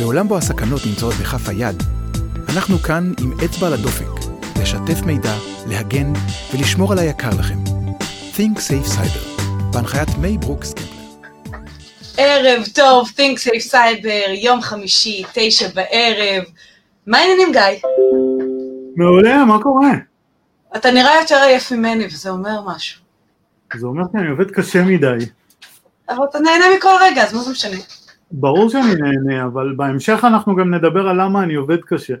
בעולם בו הסכנות נמצאות בכף היד, אנחנו כאן עם אצבע לדופק, לשתף מידע, להגן ולשמור על היקר לכם. Think Safe Cyber, בהנחיית מי ברוקס קמפלר. ערב טוב, Think Safe Cyber, יום חמישי, 21:00. מה העניינים, גיא? מעולה, מה קורה? אתה נראה יותר עייף ממני, וזה אומר משהו. זה אומר שאני עובד קשה מדי. אבל אתה נהנה מכל רגע, אז מה זה משנה? ברור שאני נהנה, אבל בהמשך אנחנו גם נדבר על למה אני עובד קשה.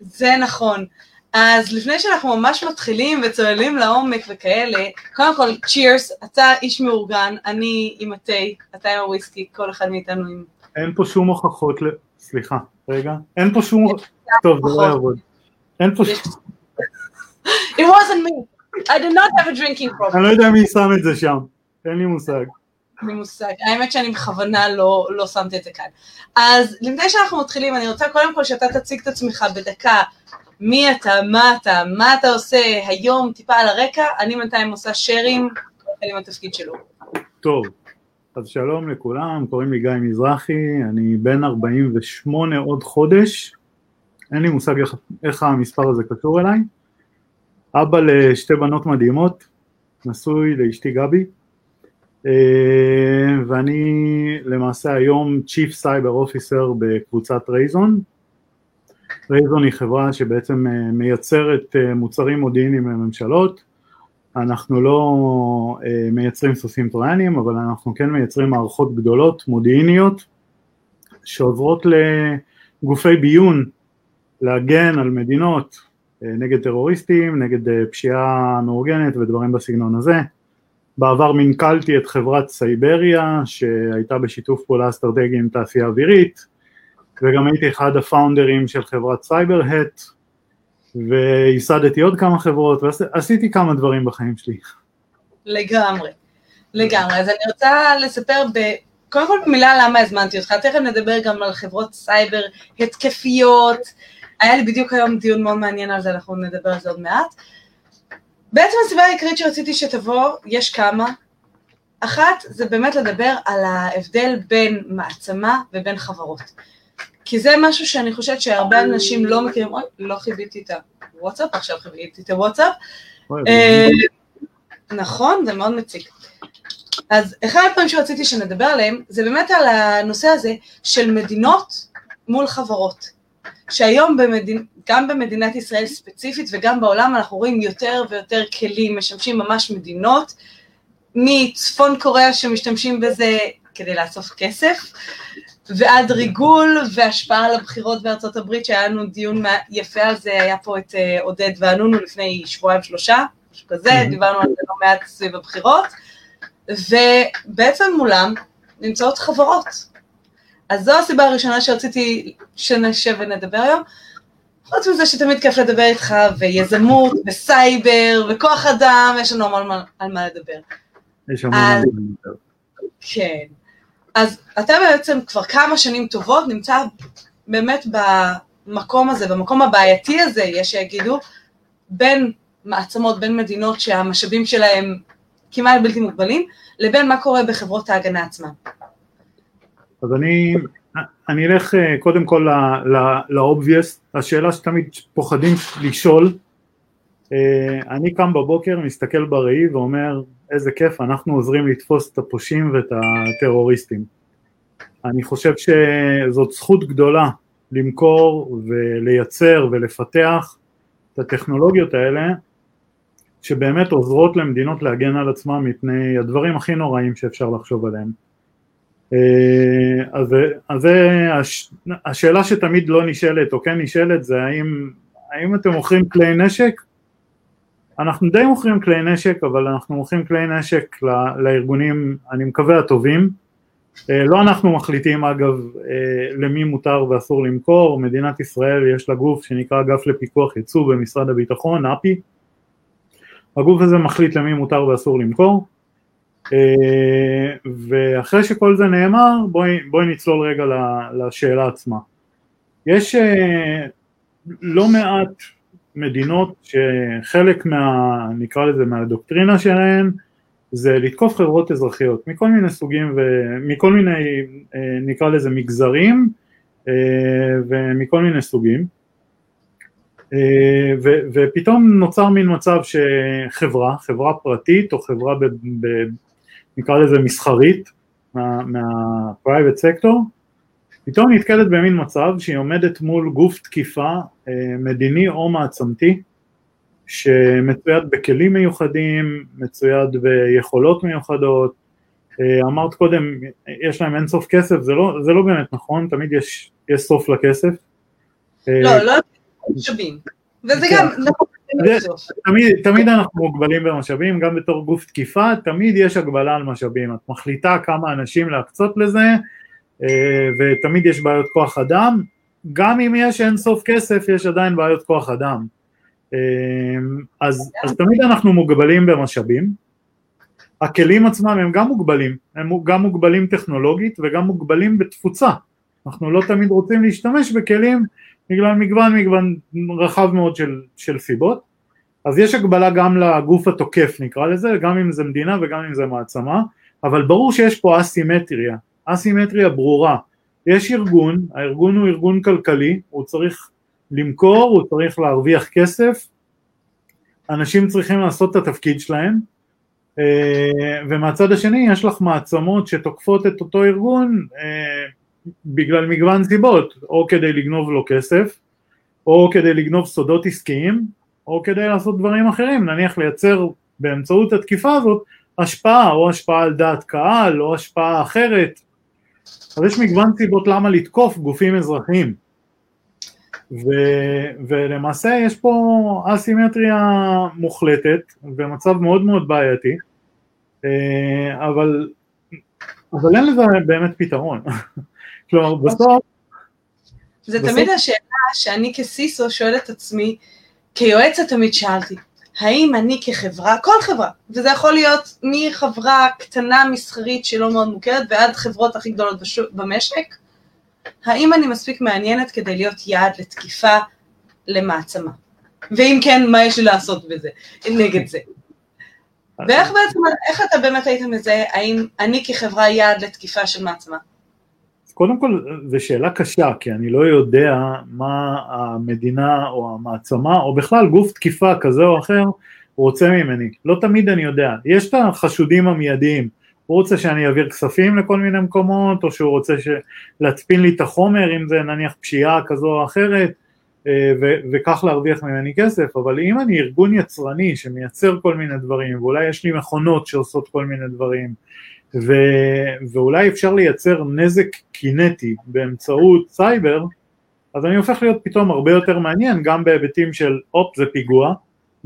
זה נכון. אז לפני שאנחנו ממש מתחילים וצוללים לעומק וכאלה, קודם כל, צ'ירס, אתה איש מאורגן, אני עם התי, אתה עם הוויסקי, כל אחד מאיתנו עם... אין פה שום הוכחות ל... סליחה, רגע. אין פה שום... טוב, זה לא יעבוד. אין פה שום... It wasn't me. I did not have a drinking problem. אני לא יודע מי שם את זה שם. אין לי מושג. האמת שאני בכוונה לא שמתי את זה כאן. אז לפני שאנחנו מתחילים, אני רוצה קודם כל שאתה תציג את עצמך בדקה, מי אתה, מה אתה עושה היום, טיפה על הרקע, אני בינתיים עושה שרים, אני עם התפקיד שלו. טוב, אז שלום לכולם, קוראים לי גיא מזרחי, אני בן 48 עוד חודש, אין לי מושג איך המספר הזה קשור אליי, אבא לשתי בנות מדהימות, נשוי לאשתי גבי, ואני למעשה היום Chief Cyber Officer בקבוצת Raison. Raison היא חברה שבעצם מייצרת מוצרים מודיעיניים לממשלות. אנחנו לא מייצרים סוסים טרויאנים, אבל אנחנו כן מייצרים מערכות גדולות מודיעיניות שעוזרות לגופי ביון להגן על מדינות נגד טרוריסטים, נגד פשיעה מאורגנת ודברים בסגנון הזה. בעבר מנכלתי את חברת סייבריה, שהייתה בשיתוף פעולה אסטרטגי עם תעשייה אווירית, וגם הייתי אחד הפאונדרים של חברת CyberHat, וייסדתי עוד כמה חברות, ועשיתי כמה דברים בחיים שלי. לגמרי. אז אני רוצה לספר קודם כל במילה למה הזמנתי אותך, תכף נדבר גם על חברות סייבר התקפיות, היה לי בדיוק היום דיון מאוד מעניין על זה, אנחנו נדבר על זה עוד מעט. בעצם הסיבה העיקרית שרציתי שתבוא, יש כמה. אחת, זה באמת לדבר על ההבדל בין מעצמה ובין חברות. כי זה משהו שאני חושבת שהרבה אנשים לא מכירים, אוי, לא חיביתי את הוואטסאפ, עכשיו חיביתי את הוואטסאפ. נכון, זה מאוד מציק. אז אחד הפעמים שרציתי שנדבר עליהם, זה באמת על הנושא הזה של מדינות מול חברות. שהיום גם במדינת ישראל ספציפית וגם בעולם אנחנו רואים יותר ויותר כלים, משמשים ממש מדינות, מצפון קוריאה שמשתמשים בזה כדי לאסוף כסף, ועד ריגול והשפעה על הבחירות בארצות הברית, שהיה לנו דיון יפה על זה, היה פה את עודד וענונו לפני 3 שבועות, משהו כזה, דיברנו על זה לא מעט סביב הבחירות, ובעצם מולם נמצאות חברות. אז זו הסיבה הראשונה שרציתי שנשב ונדבר היום, חוץ מזה שתמיד כיף לדבר איתך, ויזמות, וסייבר, וכוח אדם, יש לנו על מה לדבר. יש המון על מה לדבר. כן. אז אתה בעצם כבר כמה שנים טובות נמצא באמת במקום הזה, במקום הבעייתי הזה, יש שיגידו, בין מעצמות, בין מדינות שהמשאבים שלהם כמעט בלתי מוגבלים, לבין מה קורה בחברות ההגנה עצמן. אז אני אלך קודם כל לאובייס, השאלה שתמיד פוחדים לשאול, אני קם בבוקר, מסתכל בראי ואומר, איזה כיף, אנחנו עוזרים לתפוס את הפושעים ואת הטרוריסטים. אני חושב שזאת זכות גדולה למכור ולייצר ולפתח את הטכנולוגיות האלה, שבאמת עוזרות למדינות להגן על עצמם מפני הדברים הכי נוראים שאפשר לחשוב עליהם. אז השאלה שתמיד לא נשאלת או כן נשאלת זה האם אתם מוכרים כלי נשק? אנחנו די מוכרים כלי נשק, אבל אנחנו מוכרים כלי נשק לארגונים, אני מקווה, הטובים. לא אנחנו מחליטים, אגב, למי מותר ואסור למכור. מדינת ישראל יש לה גוף שנקרא אגף לפיקוח ייצוא במשרד הביטחון, אפי. הגוף הזה מחליט למי מותר ואסור למכור. ואחרי שכל זה נאמר, בואי נצלול רגע לשאלה עצמה. יש לא מעט מדינות שחלק נקרא לזה מהדוקטרינה שלהן זה לתקוף חברות אזרחיות, מכל מיני סוגים ומכל מיני, נקרא לזה מגזרים, ומכל מיני סוגים, ופתאום נוצר מין מצב שחברה, חברה פרטית או חברה נקרא לזה מסחרית, מה-private sector, פתאום נתקלת במין מצב שהיא עומדת מול גוף תקיפה מדיני או מעצמתי, שמצויד בכלים מיוחדים, מצויד ביכולות מיוחדות, אמרת קודם, יש להם אין סוף כסף, זה לא באמת נכון, תמיד יש סוף לכסף. לא משאבים, וזה גם נכון. תמיד אנחנו מוגבלים במשאבים, גם בתור גוף תקיפה, תמיד יש הגבלה על משאבים, את מחליטה כמה אנשים להקצות לזה, ותמיד יש בעיות כוח אדם, גם אם יש אין סוף כסף, יש עדיין בעיות כוח אדם. אז תמיד אנחנו מוגבלים במשאבים, הכלים עצמם הם גם מוגבלים, הם גם מוגבלים טכנולוגית וגם מוגבלים בתפוצה, אנחנו לא תמיד רוצים להשתמש בכלים בגלל מגוון רחב מאוד של סיבות, אז יש הגבלה גם לגוף התוקף נקרא לזה, גם אם זה מדינה וגם אם זה מעצמה, אבל ברור שיש פה אסימטריה, אסימטריה ברורה, יש ארגון, הארגון הוא ארגון כלכלי, הוא צריך למכור, הוא צריך להרוויח כסף, אנשים צריכים לעשות את התפקיד שלהם, ומהצד השני יש לך מעצמות שתוקפות את אותו ארגון בגלל מגוון סיבות, או כדי לגנוב לו כסף, או כדי לגנוב סודות עסקיים, או כדי לעשות דברים אחרים, נניח לייצר באמצעות התקיפה הזאת השפעה, או השפעה על דעת קהל, או השפעה אחרת, אז יש מגוון סיבות למה לתקוף גופים אזרחיים, ולמעשה יש פה אסימטריה מוחלטת ומצב מאוד מאוד בעייתי, אבל אין לזה באמת פתרון. כלומר בסוף זה תמיד השאלה שאני כסיסו שואלת עצמי, כיועצת תמיד שאלתי, האם אני כחברה, כל חברה, וזה יכול להיות מחברה קטנה מסחרית שלא מאוד מוכרת ועד חברות הכי גדולות במשק, האם אני מספיק מעניינת כדי להיות יעד לתקיפה למעצמה? ואם כן, מה יש לי לעשות בזה, נגד זה? ואיך בעצם, איך אתה באמת היית מזה, האם אני כחברה יעד לתקיפה של מעצמה? קודם כל, זו שאלה קשה, כי אני לא יודע מה המדינה או המעצמה, או בכלל גוף תקיפה כזה או אחר, רוצה ממני. לא תמיד אני יודע. יש את החשודים המיידיים, הוא רוצה שאני אעביר כספים לכל מיני מקומות, או שהוא רוצה להצפין לי את החומר, אם זה נניח פשיעה כזו או אחרת, וכך להרוויח ממני כסף, אבל אם אני ארגון יצרני שמייצר כל מיני דברים, ואולי יש לי מכונות שעושות כל מיני דברים, ואולי אפשר לייצר נזק קינטי באמצעות סייבר, אז אני הופך להיות פתאום הרבה יותר מעניין, גם בהיבטים של זה פיגוע,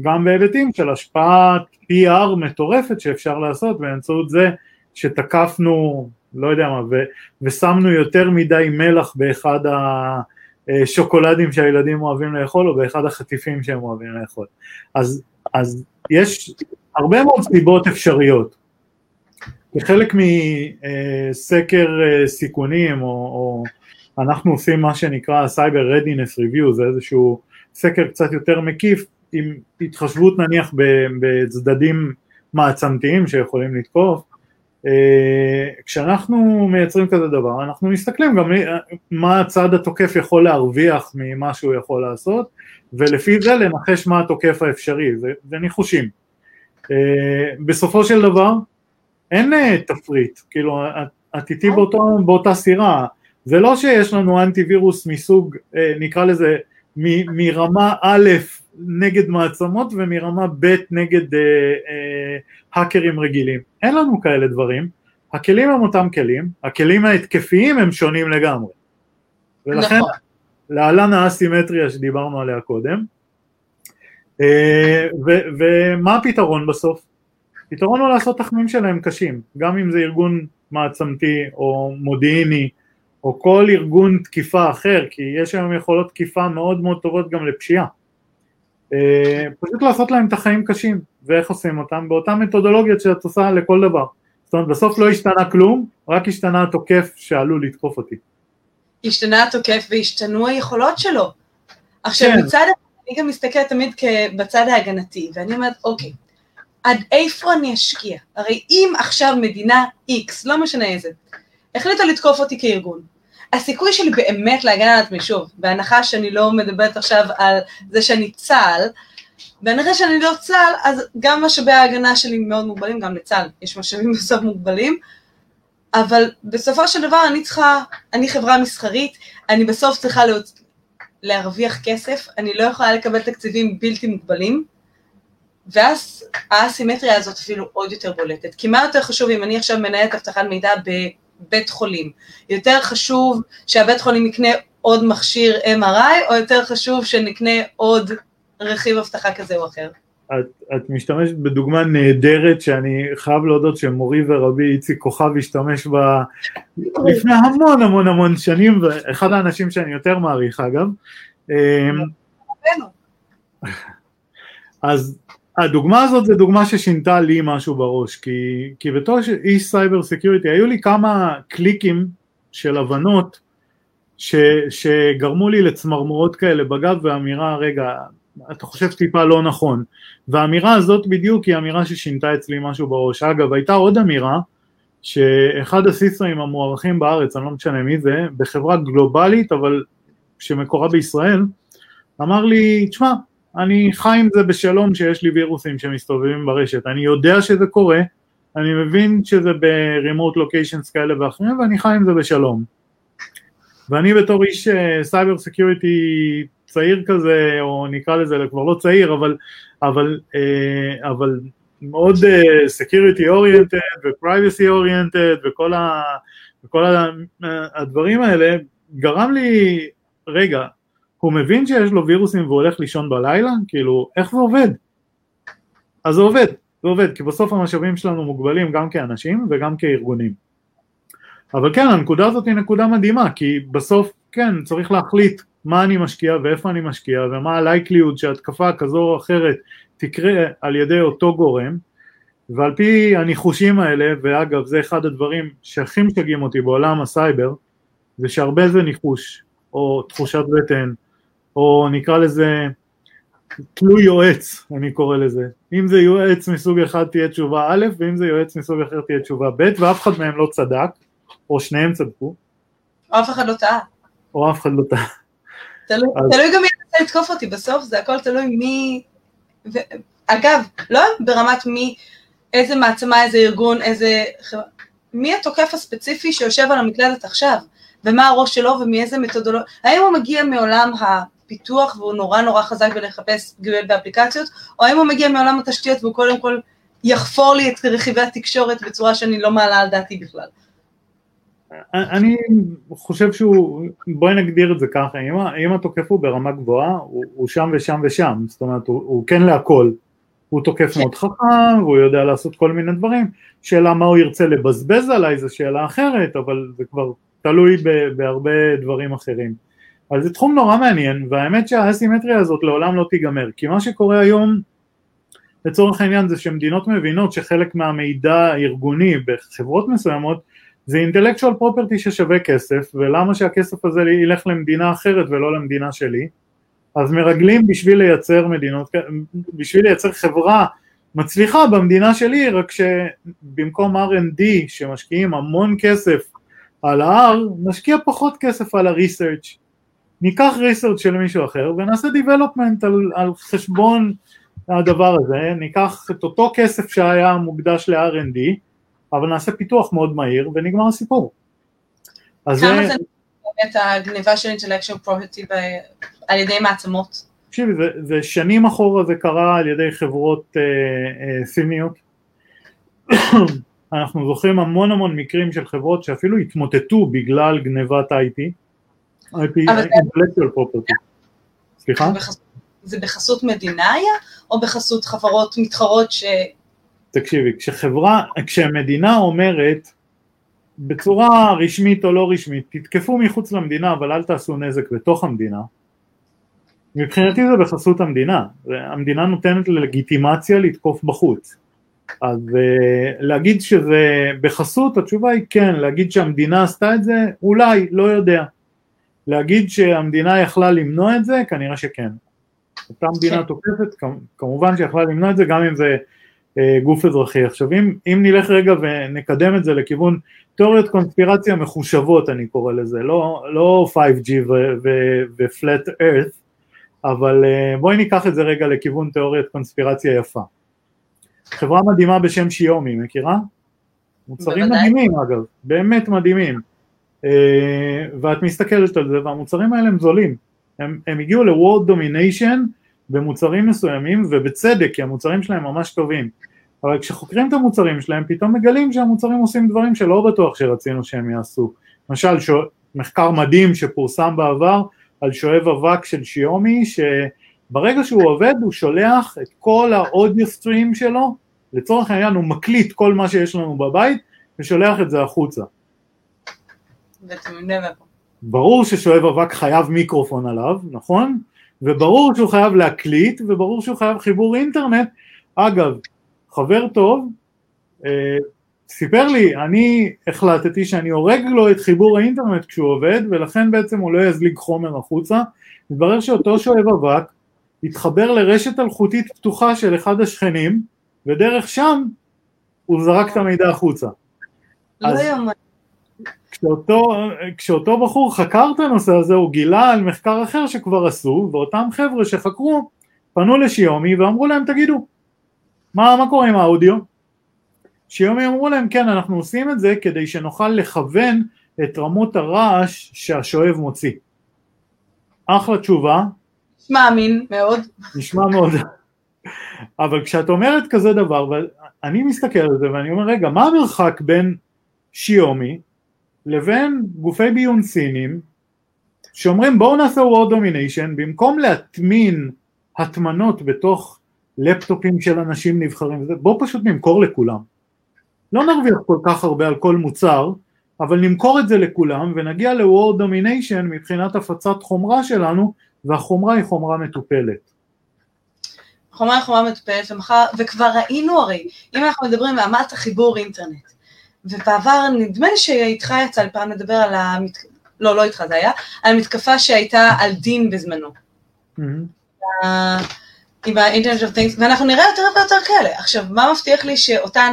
גם בהיבטים של השפעת PR מטורפת שאפשר לעשות, באמצעות זה שתקפנו, לא יודע מה, ושמנו יותר מדי מלח באחד השוקולדים שהילדים אוהבים לאכול, או באחד החטיפים שהם אוהבים לאכול. אז יש הרבה מאוד סיבות אפשריות. כחלק מסקר סיכונים, או אנחנו עושים מה שנקרא Cyber Readiness Review, זה איזשהו סקר קצת יותר מקיף, עם התחשבות נניח בצדדים מעצמתיים שיכולים לתקוף, כשאנחנו מייצרים כזה דבר, אנחנו מסתכלים גם מה הצד התוקף יכול להרוויח ממה שהוא יכול לעשות, ולפי זה לנחש מה התוקף האפשרי, זה ניחושים. בסופו של דבר, אין תפריט, כאילו, את איתי באותה סירה, זה לא שיש לנו אנטיווירוס מסוג, נקרא לזה, מרמה א', נגד מעצמות ומרמה ב' נגד האקרים רגילים. אין לנו כאלה דברים, הכלים הם אותם כלים, הכלים ההתקפיים הם שונים לגמרי. ולכן, נכון. להלן האסימטריה שדיברנו עליה קודם, ומה הפתרון בסוף? פתרון הוא לעשות תחמים שלהם קשים, גם אם זה ארגון מעצמתי או מודיעיני, או כל ארגון תקיפה אחר, כי יש היום יכולות תקיפה מאוד מאוד טובות גם לפשיעה. פשוט לעשות להם את החיים קשים, ואיך עושים אותם? באותן מתודולוגיות שאת עושה לכל דבר. זאת אומרת, בסוף לא השתנה כלום, רק השתנה התוקף שעלול לתקוף אותי. השתנה התוקף והשתנו היכולות שלו. עכשיו, בצד, אני גם מסתכלת תמיד בצד ההגנתי, ואני אומרת, אוקיי, עד איפה אני אשקיע? הרי אם עכשיו מדינה X, לא משנה איזה, החליטה לתקוף אותי כארגון, הסיכוי שלי באמת להגן על עצמי, שוב, בהנחה שאני לא מדברת עכשיו על זה שאני צהל, בהנחה שאני לא צהל, אז גם משאבי ההגנה שלי מאוד מוגבלים, גם לצהל יש משאבים בסוף מוגבלים, אבל בסופו של דבר אני חברה מסחרית, אני בסוף צריכה להרוויח כסף, אני לא יכולה לקבל תקציבים בלתי מוגבלים, ואז האסימטריה הזאת אפילו עוד יותר בולטת, כי מה יותר חשוב אם אני עכשיו מנהלת אבטחת מידע בבית חולים? יותר חשוב שהבית חולים יקנה עוד מכשיר MRI, או יותר חשוב שנקנה עוד רכיב אבטחה כזה או אחר? את משתמשת בדוגמה נהדרת, שאני חייב להודות שמורי ורבי איציק כוכב השתמש בה לפני המון המון המון שנים, ואחד האנשים שאני יותר מעריך אגב. אז הדוגמה הזאת זה דוגמה ששינתה לי משהו בראש, כי בתור איש סייבר סקיוריטי, היו לי כמה קליקים של הבנות, שגרמו לי לצמרמורות כאלה בגב, ואמירה, רגע, אתה חושב טיפה לא נכון, והאמירה הזאת בדיוק היא אמירה ששינתה אצלי משהו בראש. אגב, הייתה עוד אמירה, שאחד הסיסרים המוערכים בארץ, אני לא משנה מי זה, בחברה גלובלית, אבל שמקורה בישראל, אמר לי, תשמע, אני חי עם זה בשלום שיש לי וירוסים שמסתובבים ברשת, אני יודע שזה קורה, אני מבין שזה ב-remote locations כאלה ואחרים, ואני חי עם זה בשלום. ואני בתור איש סייבר סקיוריטי צעיר כזה, או נקרא לזה כבר לא צעיר, אבל מאוד סקיוריטי אוריינטד ופרייבסי אוריינטד, וכל הדברים האלה, גרם לי, רגע, הוא מבין שיש לו וירוסים והוא הולך לישון בלילה, כאילו, איך זה עובד? אז זה עובד, כי בסוף המשאבים שלנו מוגבלים גם כאנשים וגם כארגונים. אבל כן, הנקודה הזאת היא נקודה מדהימה, כי בסוף, כן, צריך להחליט מה אני משקיע ואיפה אני משקיע, ומה הלייקליוד שהתקפה כזו או אחרת תקרה על ידי אותו גורם, ועל פי הניחושים האלה, ואגב, זה אחד הדברים שהכי משגעים אותי בעולם הסייבר, זה שהרבה זה ניחוש, או תחושת בטן, או נקרא לזה תלוי יועץ, אני קורא לזה. אם זה יועץ מסוג אחד תהיה תשובה א', ואם זה יועץ מסוג אחר תהיה תשובה ב', ואף אחד מהם לא צדק, או שניהם צדקו. או אף אחד לא טעה. תלוי גם מי ינסה לתקוף אותי בסוף, זה הכל תלוי מי... אגב, לא ברמת מי, איזה מעצמה, איזה ארגון, איזה... מי התוקף הספציפי שיושב על המקלדת עכשיו? ומה הראש שלו ומאיזה מתודולוגיה, האם הוא מגיע מעולם הפיתוח והוא נורא נורא חזק ולחפש גיוון באפליקציות, או האם הוא מגיע מעולם התשתיות והוא קודם כל יחפור לי את רכיבי התקשורת בצורה שאני לא מעלה על דעתי בכלל. אני חושב בואי נגדיר את זה ככה, אם התוקף הוא ברמה גבוהה, הוא שם ושם ושם, זאת אומרת, הוא כן להכל, הוא תוקף מאוד חכם, הוא יודע לעשות כל מיני דברים, שאלה מה הוא ירצה לבזבז עליי, זו שאלה אחרת, אבל זה כבר... תלוי בהרבה דברים אחרים. אבל זה תחום נורא מעניין, והאמת שהאסימטריה הזאת לעולם לא תיגמר, כי מה שקורה היום, לצורך העניין, זה שמדינות מבינות שחלק מהמידע הארגוני בחברות מסוימות, זה intellectual property ששווה כסף, ולמה שהכסף הזה ילך למדינה אחרת ולא למדינה שלי, אז מרגלים בשביל לייצר מדינות, בשביל לייצר חברה מצליחה במדינה שלי, רק שבמקום R&D שמשקיעים המון כסף, על ה-R, נשקיע פחות כסף על ה-research, ניקח research של מישהו אחר, ונעשה development על חשבון הדבר הזה, ניקח את אותו כסף שהיה מוקדש ל-R&D, אבל נעשה פיתוח מאוד מהיר, ונגמר הסיפור. כמה זה באמת הגניבה של intellectual property על ידי מעצמות? תקשיבי, זה שנים אחורה זה קרה על ידי חברות סיניות, אנחנו זוכרים המון המון מקרים של חברות שאפילו התמוטטו בגלל גניבת IP, intellectual property. סליחה? זה בחסות מדינה או בחסות חברות מתחרות ש... תקשיבי, כשמדינה אומרת, בצורה רשמית או לא רשמית, תתקפו מחוץ למדינה, אבל אל תעשו נזק בתוך המדינה, מבחינתי זה בחסות המדינה. המדינה נותנת ללגיטימציה לתקוף בחוץ. אז להגיד שזה בחסות, התשובה היא כן, להגיד שהמדינה עשתה את זה, אולי, לא יודע. להגיד שהמדינה יכלה למנוע את זה, כנראה שכן. אותה מדינה תוקפת, כמובן שיכלה למנוע את זה, גם אם זה גוף אזרחי. עכשיו, אם נלך רגע ונקדם את זה לכיוון תיאוריות קונספירציה מחושבות, אני קורא לזה, לא 5G ו-Flat Earth, אבל בואי ניקח את זה רגע לכיוון תיאוריות קונספירציה יפה. חברה מדהימה בשם שיומי, מכירה? מוצרים מדהימים אגב, באמת מדהימים. ואת מסתכלת על זה, והמוצרים האלה הם זולים. הם הגיעו ל-World Domination במוצרים מסוימים, ובצדק, כי המוצרים שלהם ממש טובים. אבל כשחוקרים את המוצרים שלהם, פתאום מגלים שהמוצרים עושים דברים שלא בטוח שרצינו שהם יעשו. למשל, מחקר מדהים שפורסם בעבר על שואב אבק של שיומי, שברגע שהוא עובד, הוא שולח את כל האודיו סטרים שלו, לצורך העניין הוא מקליט כל מה שיש לנו בבית, ושולח את זה החוצה. ברור ששואב אבק חייב מיקרופון עליו, נכון? וברור שהוא חייב להקליט, וברור שהוא חייב חיבור אינטרנט. אגב, חבר טוב, סיפר לי, אני החלטתי שאני הורג לו את חיבור האינטרנט כשהוא עובד, ולכן בעצם הוא לא יזליג חומר החוצה. מתברר שאותו שואב אבק התחבר לרשת אלחוטית פתוחה של אחד השכנים, ודרך שם הוא זרק את המידע החוצה. אז כשאותו בחור חקר את הנושא הזה, הוא גילה על מחקר אחר שכבר עשו, ואותם חבר'ה שחקרו פנו לשיומי ואמרו להם, תגידו, מה קורה עם האודיו? שיומי אמרו להם, כן, אנחנו עושים את זה כדי שנוכל לכוון את רמות הרעש שהשואב מוציא. אחלה תשובה. מאמין מאוד. נשמע מאוד. אבל כשאת אומרת כזה דבר, ואני מסתכל על זה ואני אומר, רגע, מה המרחק בין שיומי לבין גופי ביון סינים, שאומרים בואו נעשה World Domination, במקום להטמין התמנות בתוך לפטופים של אנשים נבחרים, בואו פשוט נמכור לכולם. לא נרוויח כל כך הרבה על כל מוצר, אבל נמכור את זה לכולם, ונגיע ל-World Domination מבחינת הפצת חומרה שלנו, והחומרה היא חומרה מטופלת. חומרה היא חומרה מטופלת, וכבר ראינו הרי, אם אנחנו מדברים מאמת החיבור אינטרנט, ובעבר נדמה שאיתך יצא פעם לדבר על לא איתך זה היה, על המתקפה שהייתה על דין בזמנו. עם ה-Internet of Things, ואנחנו נראה יותר ויותר כאלה. עכשיו, מה מבטיח לי שאותן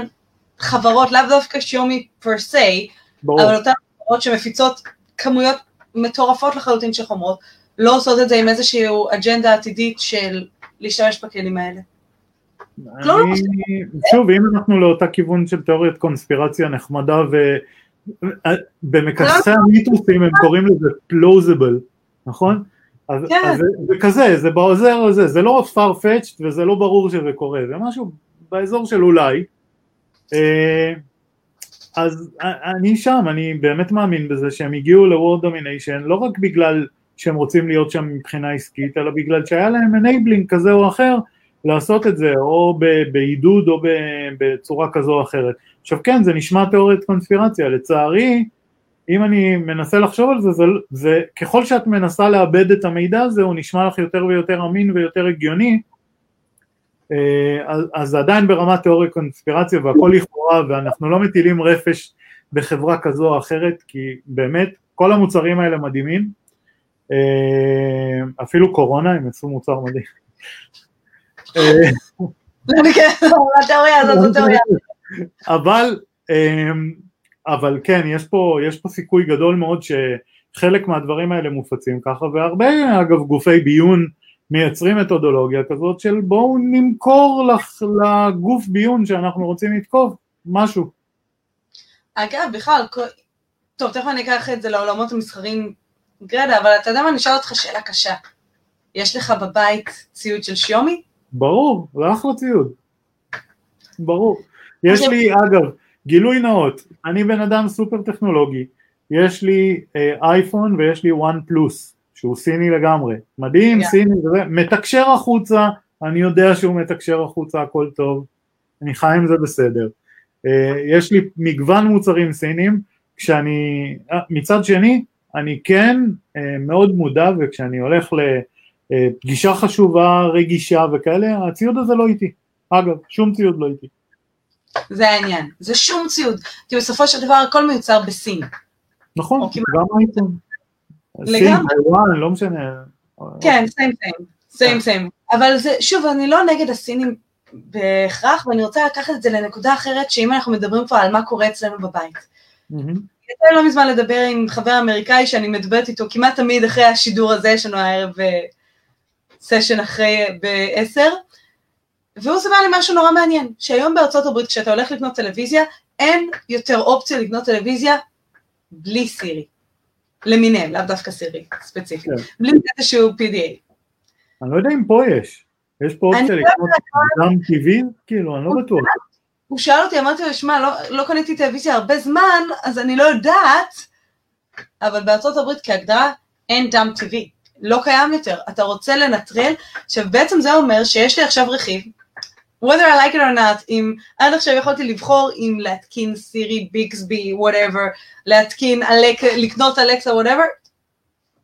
חברות, לאו דווקא שיומי פר סי, אבל אותן חברות שמפיצות כמויות מטורפות לחלוטין של חומרות, לא עושות את זה עם איזושהי אג'נדה עתידית של להשתמש בכלים האלה. שוב, אם אנחנו לאותה כיוון של תיאוריית קונספירציה נחמדה, ובמקסי המיתוסים הם קוראים לזה plausible, נכון? אז זה כזה, זה בעוזר או זה, זה לא far-fetched וזה לא ברור שזה קורה, זה משהו באזור של אולי. אז אני שם, אני באמת מאמין בזה שהם הגיעו ל-World Domination, לא רק בגלל שהם רוצים להיות שם מבחינה עסקית, אלא בגלל שהיה להם enabling כזה או אחר, לעשות את זה, או בעידוד, או בצורה כזו או אחרת. עכשיו כן, זה נשמע תיאוריית קונספירציה, לצערי, אם אני מנסה לחשוב על זה, ככל שאת מנסה לאבד את המידע הזה, הוא נשמע לך יותר ויותר אמין ויותר הגיוני, אז עדיין ברמת תיאוריית קונספירציה, והכל לכאורה, ואנחנו לא מטילים רפש בחברה כזו או אחרת, כי באמת, כל המוצרים האלה מדהימים, אפילו קורונה, הם יצאו מוצר מדהים. אבל כן, יש פה סיכוי גדול מאוד שחלק מהדברים האלה מופצים ככה, והרבה אגב גופי ביון מייצרים מתודולוגיה כזאת של בואו נמכור לגוף ביון שאנחנו רוצים לתקוף משהו. אגב, בכלל, טוב, תכף אני אקח את זה לעולמות המסחרים גרדה, אבל אתה יודע מה, נשאל אותך שאלה קשה, יש לך בבית ציוד של שיומי? ברור, זה אחלה ציוד. ברור. יש לי, אגב, גילוי נאות, אני בן אדם סופר טכנולוגי, יש לי אייפון ויש לי וואן פלוס, שהוא סיני לגמרי. מדהים, סיני, זה מתקשר החוצה, אני יודע שהוא מתקשר החוצה, הכל טוב, אני חי עם זה בסדר. יש לי מגוון מוצרים סינים, כשאני, מצד שני, אני כן מאוד מודע, וכשאני הולך פגישה חשובה, רגישה וכאלה, הציוד הזה לא איתי. אגב, שום ציוד לא איתי. זה העניין, זה שום ציוד. כי בסופו של דבר הכל מיוצר בסין. נכון, גם הייתם. סין, טיואן, לא משנה. כן, סיים. אבל שוב, אני לא נגד הסינים בהכרח, ואני רוצה לקחת את זה לנקודה אחרת, שאם אנחנו מדברים פה על מה קורה אצלנו בבית. יצא לי לא מזמן לדבר עם חבר אמריקאי, שאני מדברת איתו כמעט תמיד אחרי השידור הזה, יש לנו הערב סשן אחרי ב-10, והוא סבא לי משהו נורא מעניין, שהיום בארצות הברית, כשאתה הולך לקנות טלוויזיה, אין יותר אופציה לקנות טלוויזיה בלי סירי. למיניהם, לאו דווקא סירי, ספציפית. בלי איזשהו PDA. אני לא יודע אם פה יש. יש פה אופציה לקנות גם טבעי? כאילו, אני לא בטוח. הוא שאל אותי, אמרתי לו, שמע, לא קניתי טלוויזיה הרבה זמן, אז אני לא יודעת, אבל בארצות הברית כהגדרה, אין דם טבעי. לא קיים יותר. אתה רוצה לנטרל, שבעצם זה אומר שיש לי עכשיו רכיב, whether I like it or not, אם עד עכשיו יכולתי לבחור אם להתקין סירי, ביגסבי, whatever, להתקין, לקנות אלקסה, whatever,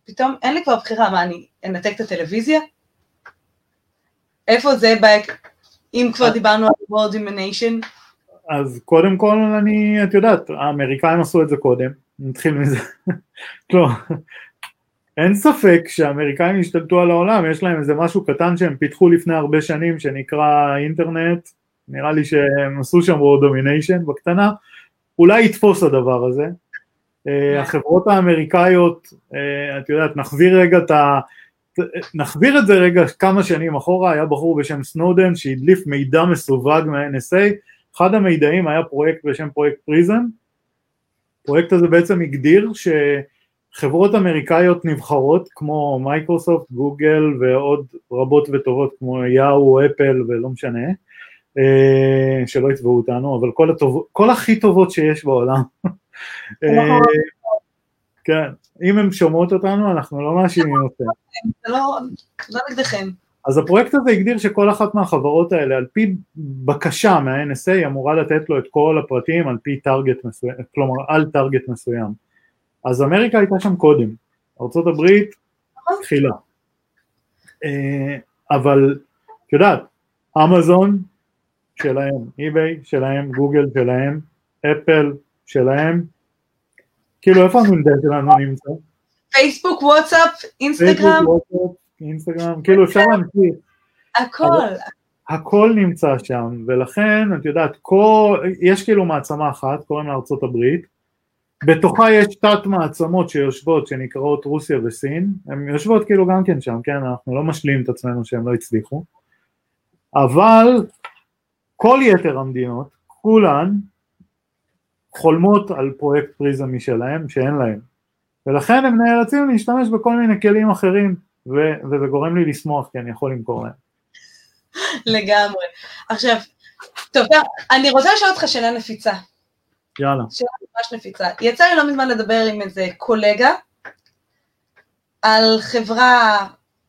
פתאום אין לי כבר בחירה, מה, אני אנתק את הטלוויזיה? איפה זה בייק, אם כבר דיברנו על World Domination? אז קודם כל, את יודעת, האמריקאים עשו את זה קודם, נתחיל מזה, לא, אין ספק שהאמריקאים השתלטו על העולם, יש להם איזה משהו קטן שהם פיתחו לפני הרבה שנים, שנקרא אינטרנט, נראה לי שהם עשו שם World Domination בקטנה, אולי יתפוס הדבר הזה, החברות האמריקאיות, את יודעת, נחביר את זה רגע כמה שנים אחורה, היה בחור בשם סנודן שהדליף מידע מסווג מה-NSA, אחד המידעים היה פרויקט בשם פרויקט פריזם, הפרויקט הזה בעצם הגדיר שחברות אמריקאיות נבחרות כמו מייקרוסופט, גוגל ועוד רבות וטובות כמו יאו, אפל ולא משנה, שלא יתבעו אותנו, אבל כל הכי טובות שיש בעולם. כן, אם הם שומעות אותנו, אנחנו לא מאשימים אותם. זה לא נגדכם. אז הפרויקט הזה הגדיר שכל אחת מהחברות האלה, על פי בקשה מה-NSA, אמורה לתת לו את כל הפרטים, על פי טרגט מסוים, כלומר, על טרגט מסוים. אז אמריקה הייתה שם קודם, ארצות הברית, תחילה. אבל, יודעת, אמזון שלהם, איביי שלהם, גוגל שלהם, אפל שלהם, כאילו, איפה המנדל שלנו נמצא? פייסבוק, וואטסאפ, אינסטגרם. כאילו, אפשר להמשיך. הכל. הכל נמצא שם, ולכן, את יודעת, יש כאילו מעצמה אחת, קוראים לארצות הברית, בתוכה יש תת מעצמות שיושבות, שנקראות רוסיה וסין, הן יושבות כאילו גם כן שם, כן, אנחנו לא משלים את עצמנו שהם לא הצליחו, אבל כל יתר המדינות, כולן, חולמות על פרויקט פריזם משלהם שאין להם, ולכן הם נאלצים להשתמש בכל מיני כלים אחרים, וזה גורם לי לשמוח, כי אני יכול למכור להם. לגמרי. עכשיו, טוב, אני רוצה לשאול אותך שאלה נפיצה. יאללה. שאלה ממש נפיצה. יצא לי לא מזמן לדבר עם איזה קולגה, על חברה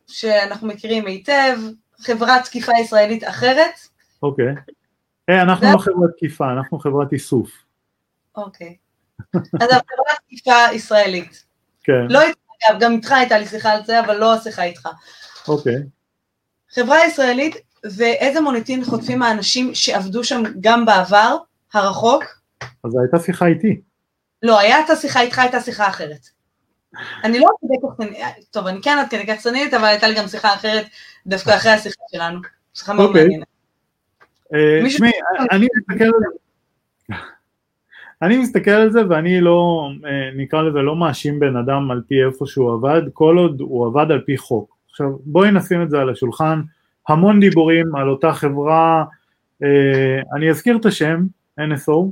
שאנחנו מכירים היטב, חברת תקיפה ישראלית אחרת. אוקיי. אנחנו לא חברת תקיפה, אנחנו חברת איסוף. אוקיי. אז החברה תקיפה ישראלית. כן. לא איתך, גם איתך הייתה לי שיחה על זה, אבל לא השיחה איתך. אוקיי. חברה ישראלית, ואיזה מוניטין חוטפים האנשים שעבדו שם גם בעבר, הרחוק? אז הייתה שיחה איתי. לא, הייתה שיחה איתך, הייתה שיחה אחרת. אני לא כדי כך, טוב, אני כן עד כדי כך סנית, אבל הייתה לי גם שיחה אחרת, דווקא אחרי השיחה שלנו. שיחה מאוד מעניינת. שמי, אני מתקל על זה. אני מסתכל על זה ואני לא, נקרא לזה, לא מאשים בן אדם על פי איפה שהוא עבד, כל עוד הוא עבד על פי חוק. עכשיו בואי נשים את זה על השולחן, המון דיבורים על אותה חברה, אני אזכיר את השם, NSO.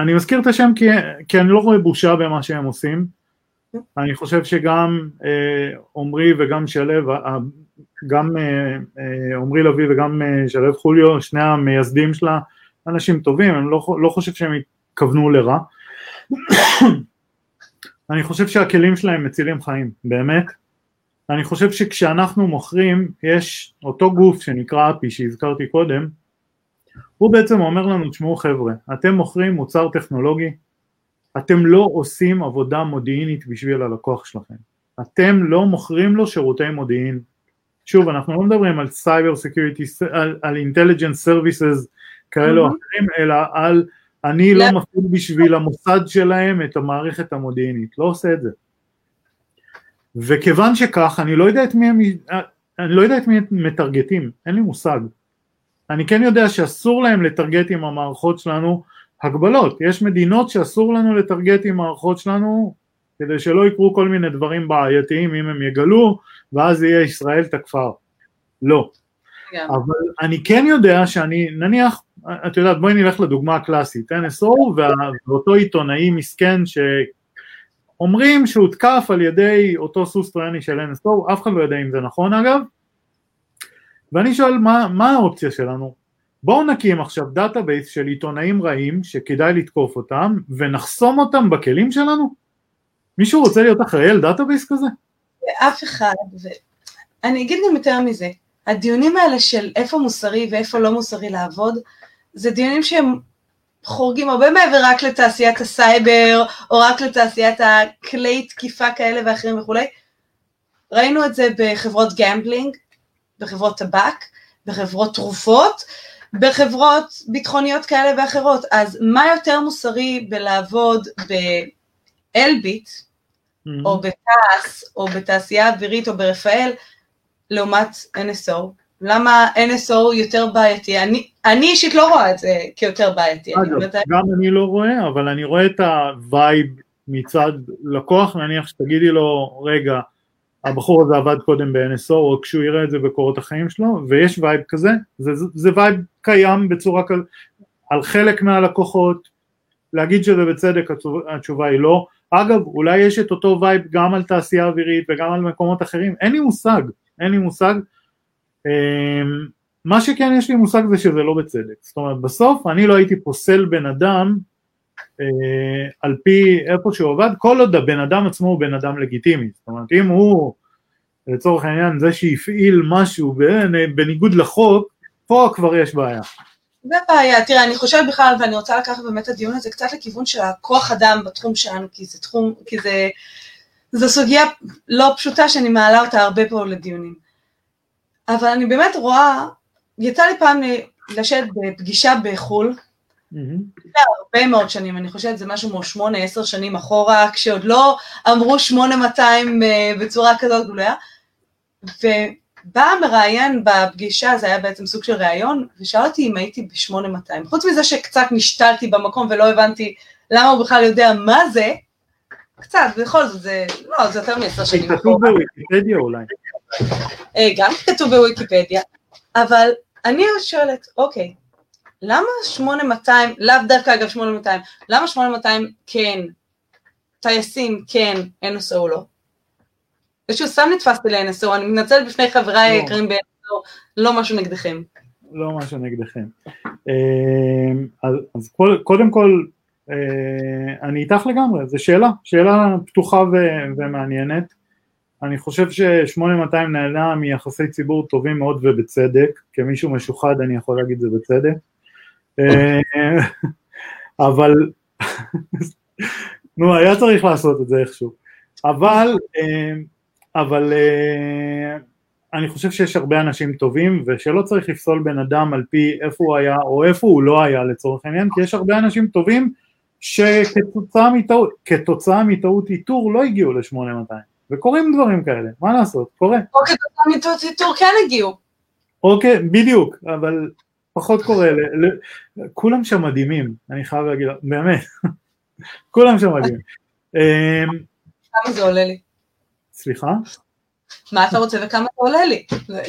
אני מזכיר את השם כי אני לא רואה בושה במה שהם עושים, אני חושב שגם עומרי וגם שלב, גם עומרי לוי וגם שלב חוליו, שני המייסדים שלה, אנשים טובים, אני לא חושב שהם התכוונו לרע. אני חושב שהכלים שלהם מצילים חיים, באמת. אני חושב שכשאנחנו מוכרים, יש אותו גוף שנקרא אפי, שהזכרתי קודם, הוא בעצם אומר לנו, תשמעו חבר'ה, אתם מוכרים מוצר טכנולוגי, אתם לא עושים עבודה מודיעינית בשביל הלקוח שלכם. אתם לא מוכרים לו שירותי מודיעין. שוב, אנחנו לא מדברים על סייבר סקיוריטי, על אינטליג'נט סרוויסס, כאלו אחרים, אלא על, אני לא מפעיל בשביל המוסד שלהם את המערכת המודיעינית, לא עושה את זה. וכיוון שכך, אני לא יודע את מי, אני לא יודע את מי מטרגטים, אין לי מושג. אני כן יודע שאסור להם לטרגט עם המערכות שלנו הגבלות. יש מדינות שאסור לנו לטרגט עם מערכות שלנו, כדי שלא יקרו כל מיני דברים בעייתיים, אם הם יגלו, ואז יהיה ישראל תקפה. לא. אבל אני כן יודע שאני, נניח, את יודעת, בואי נלך לדוגמה הקלאסית, NSO ואותו עיתונאי מסכן שאומרים שהותקף על ידי אותו סוס טרויאני של NSO, אף אחד לא יודע אם זה נכון אגב, ואני שואל מה האופציה שלנו? בואו נקים עכשיו דאטאבייס של עיתונאים רעים שכדאי לתקוף אותם ונחסום אותם בכלים שלנו? מישהו רוצה להיות אחראי על דאטאבייס כזה? אף אחד, אני אגיד גם יותר מזה, הדיונים האלה של איפה מוסרי ואיפה לא מוסרי לעבוד, זה דיונים שהם חורגים הרבה מעבר רק לתעשיית הסייבר, או רק לתעשיית הכלי תקיפה כאלה ואחרים וכו'. ראינו את זה בחברות גמבלינג, בחברות טבק, בחברות תרופות, בחברות ביטחוניות כאלה ואחרות. אז מה יותר מוסרי בלעבוד באלביט, או בתעש, או בתעשייה אווירית, או ברפאל, לעומת NSO, למה NSO יותר בעייתי? אני אישית לא רואה את זה כיותר בעייתי. גם אני לא רואה, אבל אני רואה את הווייב מצד לקוח, נניח שתגידי לו, רגע, הבחור הזה עבד קודם ב-NSO, או כשהוא יראה את זה בקורות החיים שלו, ויש וייב כזה, זה וייב קיים בצורה כזאת, על חלק מהלקוחות, להגיד שזה בצדק, התשובה היא לא, אגב, אולי יש את אותו וייב גם על תעשייה אווירית, וגם על מקומות אחרים, אין לי מושג, אין לי מושג, מה שכן יש לי מושג זה שזה לא בצדק, זאת אומרת בסוף אני לא הייתי פוסל בן אדם על פי איפה שהוא עובד, כל עוד הבן אדם עצמו הוא בן אדם לגיטימי, זאת אומרת אם הוא לצורך העניין זה שהפעיל משהו בניגוד לחוק, פה כבר יש בעיה. זה בעיה, תראה אני חושבת בכלל ואני רוצה לקחת באמת הדיון הזה קצת לכיוון של הכוח אדם בתחום שלנו, כי זה זו סוגיה לא פשוטה שאני מעלה אותה הרבה פה לדיונים. אבל אני באמת רואה, יצא לי פעם לשבת בפגישה בחול, הרבה מאוד שנים, אני חושבת זה משהו כמו 8-10 שנים אחורה, כשעוד לא אמרו 8200 בצורה כזאת גדולה, ובא מראיין בפגישה, זה היה בעצם סוג של ראיון, ושאל אותי אם הייתי ב-8200. חוץ מזה שקצת נשתלתי במקום ולא הבנתי למה הוא בכלל יודע מה זה, קצת, בכל זאת, זה, לא, זה יותר מ-10 שנים. כתוב בוויקיפדיה אולי. גם כתוב בוויקיפדיה, אבל אני שואלת, אוקיי, למה 8200, לאו דווקא אגב 8200, למה 8200 כן, טייסים כן, NSO לא? איזשהו סתם נתפסתי ל-NSO, אני מנצלת בפני חבריי יקרים ב-NSO, לא משהו נגדכם. לא משהו נגדכם. אז קודם כל, אני איתך לגמרי, זו שאלה פתוחה ומעניינת, אני חושב ש-8200 נעלה מיחסי ציבור טובים מאוד ובצדק, כמישהו משוחד אני יכול להגיד זה בצדק, אבל, נו היה צריך לעשות את זה איכשהו, אבל אני חושב שיש הרבה אנשים טובים, ושלא צריך לפסול בן אדם על פי איפה הוא היה או איפה הוא לא היה לצורך העניין, כי יש הרבה אנשים טובים, שכתוצאה מטעות איתור לא הגיעו ל-8200, וקוראים דברים כאלה, מה לעשות, קורה. או כתוצאה מטעות איתור כן הגיעו. אוקיי, בדיוק, אבל פחות קורה, כולם שם מדהימים, אני חייב להגיד, באמת, כולם שם מדהימים. כמה זה עולה לי? סליחה? מה אתה רוצה וכמה זה עולה לי? לא,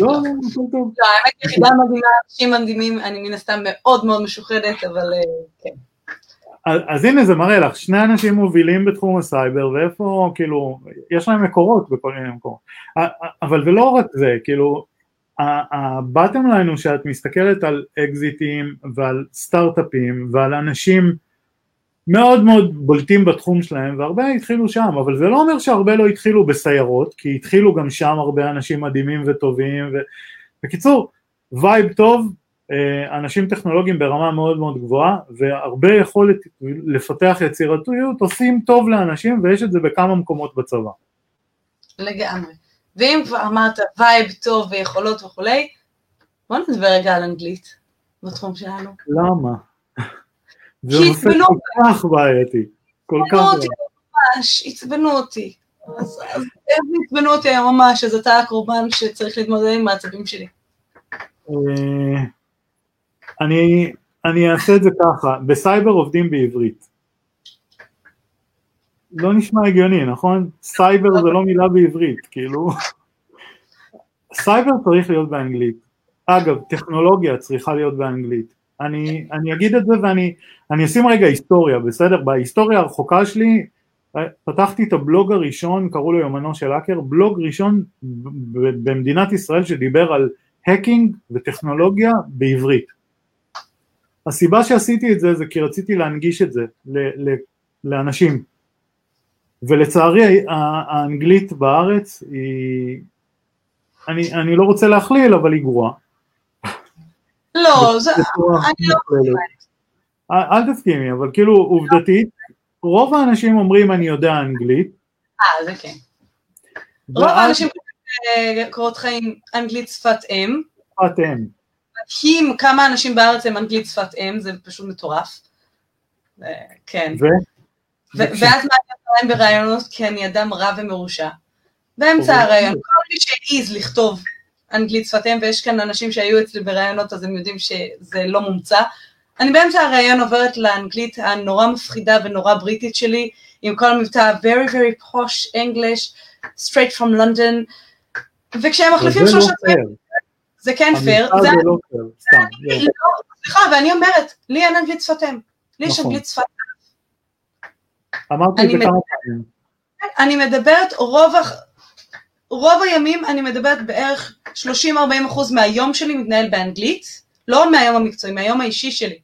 טוב. לא, האמת יחידה מדהימה, אנשים מדהימים, אני מן הסתם מאוד מאוד משוחדת, אבל כן. אז הנה זה מראה לך, שני אנשים מובילים בתחום הסייבר, ואיפה, כאילו, יש להם מקורות בכל מיני מקורות, אבל ולא רק זה, כאילו, הבאתם לנו שאת מסתכלת על אקזיטים, ועל סטארט-אפים, ועל אנשים מאוד מאוד בולטים בתחום שלהם, והרבה התחילו שם, אבל זה לא אומר שהרבה לא התחילו בסיירות, כי התחילו גם שם הרבה אנשים מדהימים וטובים, בקיצור, וייב טוב, אנשים טכנולוגיים ברמה מאוד מאוד גבוהה, והרבה יכולת לפתח יצירתיות, עושים טוב לאנשים, ויש את זה בכמה מקומות בצבא. לגמרי. ואם כבר אמרת וייב טוב ויכולות וכו', בוא נדבר רגע על אנגלית, בתחום שלנו. למה? זה נושא כל כך בעייתי. כל כך בעייתי. עצבנו אותי, אז איך נתבנו אותי היום ממש, אז אתה הקורבן שצריך להתמודד עם העצבים שלי. אני אעשה את זה ככה, בסייבר עובדים בעברית. לא נשמע הגיוני, נכון? סייבר זה לא מילה בעברית, כאילו. סייבר צריך להיות באנגלית. אגב, טכנולוגיה צריכה להיות באנגלית. אני אגיד את זה ואני אשים רגע היסטוריה, בסדר? בהיסטוריה הרחוקה שלי, פתחתי את הבלוג הראשון, קראו לו יומנו של האקר, בלוג ראשון במדינת ישראל שדיבר על האקינג וטכנולוגיה בעברית. הסיבה שעשיתי את זה, זה כי רציתי להנגיש את זה לאנשים. ולצערי, האנגלית בארץ היא... אני לא רוצה להכליל, אבל היא גרועה. לא, זה... אני לא חושבת. אל תסכימי, אבל כאילו עובדתית, רוב האנשים אומרים אני יודע אנגלית. זה כן. רוב האנשים קוראות חיים אנגלית שפת אם. שפת אם. מדהים כמה אנשים בארץ הם אנגלית שפת אם, זה פשוט מטורף. כן. ואז מעט ברעיונות, כי אני אדם רע ומרושע. באמצע הרעיון, כל מי שהעיז לכתוב אנגלית שפת אם, ויש כאן אנשים שהיו אצלי ברעיונות, אז הם יודעים שזה לא מומצא. אני באמצע הרעיון עוברת לאנגלית הנורא מפחידה ונורא בריטית שלי, עם כל המבטא, very very posh English, straight from London, וכשהם מחליפים שלושה... זה כן פייר. זה לא פייר, סתם. סליחה, ואני אומרת, לי אין אנגלית שפת אם, לי יש אנגלית שפת אם. אמרתי את זה כמה פעמים. אני מדברת, רוב הימים אני מדברת בערך 30-40% מהיום שלי מתנהל באנגלית, לא מהיום המקצועי, מהיום האישי שלי.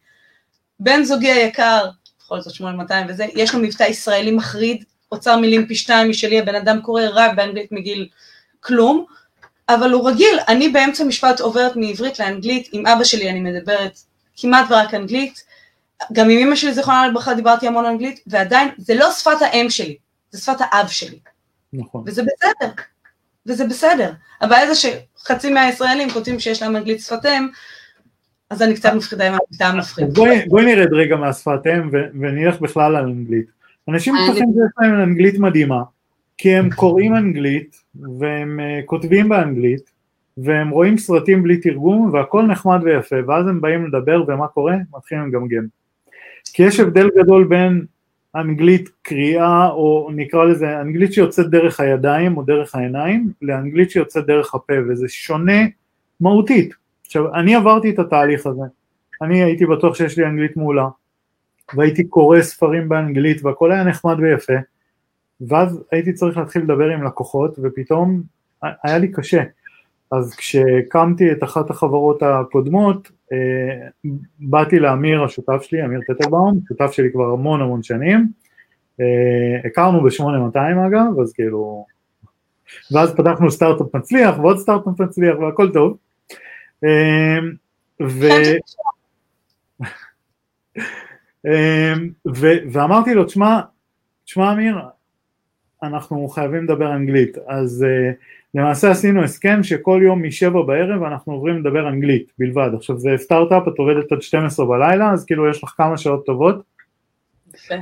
בן זוגי היקר, בכל זאת 8200 וזה, יש לו מבטא ישראלי מחריד, אוצר מילים פי שתיים משלי, הבן אדם קורא רק באנגלית מגיל כלום, אבל הוא רגיל, אני באמצע משפט עוברת מעברית לאנגלית, עם אבא שלי אני מדברת כמעט ורק אנגלית, גם עם אמא שלי זיכרונה לברכה דיברתי המון אנגלית, ועדיין זה לא שפת האם שלי, זה שפת האב שלי. נכון. וזה בסדר, וזה בסדר. הבעיה זה שחצי מהישראלים כותבים שיש להם אנגלית שפת אם, אז אני קצת מפחידה עם המטעם מפחיד. בואי נרד רגע מהשפתם ונלך בכלל על אנגלית. אנשים מתוחים שיש להם אנגלית מדהימה, כי הם קוראים אנגלית, והם כותבים באנגלית, והם רואים סרטים בלי תרגום, והכל נחמד ויפה, ואז הם באים לדבר, ומה קורה? מתחילים לגמגם. כי יש הבדל גדול בין אנגלית קריאה, או נקרא לזה, אנגלית שיוצאת דרך הידיים או דרך העיניים, לאנגלית שיוצאת דרך הפה, וזה שונה מהותית. עכשיו, אני עברתי את התהליך הזה, אני הייתי בטוח שיש לי אנגלית מעולה, והייתי קורא ספרים באנגלית, והכל היה נחמד ויפה, ואז הייתי צריך להתחיל לדבר עם לקוחות, ופתאום היה לי קשה. אז כשקמתי את אחת החברות הקודמות, באתי לאמיר השותף שלי, אמיר תטלבום, שותף שלי כבר המון המון שנים, הכרנו ב-8200 אגב, אז כאילו, ואז פתחנו סטארט-אפ מצליח, ועוד סטארט-אפ מצליח, והכל טוב. ואמרתי לו, תשמע אמיר, אנחנו חייבים לדבר אנגלית. אז למעשה עשינו הסכם שכל יום משבע בערב אנחנו עוברים לדבר אנגלית בלבד. עכשיו זה סטארט-אפ, את עובדת עד 12 בלילה, אז כאילו יש לך כמה שעות טובות.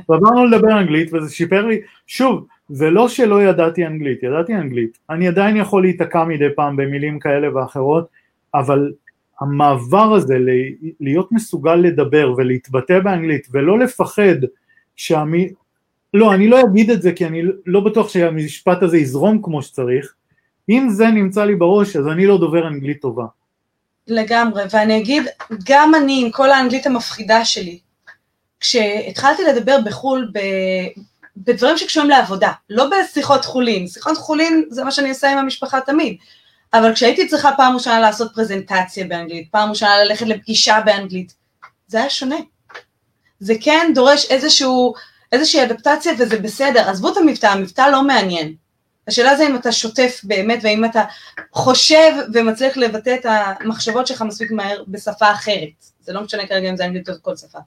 ועברנו לדבר אנגלית וזה שיפר לי, שוב, זה לא שלא ידעתי אנגלית, ידעתי אנגלית. אני עדיין יכול להתעקע מדי פעם במילים כאלה ואחרות, אבל המעבר הזה להיות מסוגל לדבר ולהתבטא באנגלית ולא לפחד לא, אני לא אגיד את זה כי אני לא בטוח שהמשפט הזה יזרום כמו שצריך, אם זה נמצא לי בראש אז אני לא דובר אנגלית טובה. לגמרי, ואני אגיד, גם אני עם כל האנגלית המפחידה שלי, כשהתחלתי לדבר בחול בדברים שקשורים לעבודה, לא בשיחות חולין, שיחות חולין זה מה שאני עושה עם המשפחה תמיד, אבל כשהייתי צריכה פעם ראשונה לעשות פרזנטציה באנגלית, פעם ראשונה ללכת לפגישה באנגלית, זה היה שונה. זה כן דורש איזושהי אדפטציה וזה בסדר, עזבו את המבטא, המבטא לא מעניין. השאלה זה אם אתה שוטף באמת, ואם אתה חושב ומצליח לבטא את המחשבות שלך מספיק מהר בשפה אחרת. זה לא משנה כרגע אם זה אנגלית או כל שפה.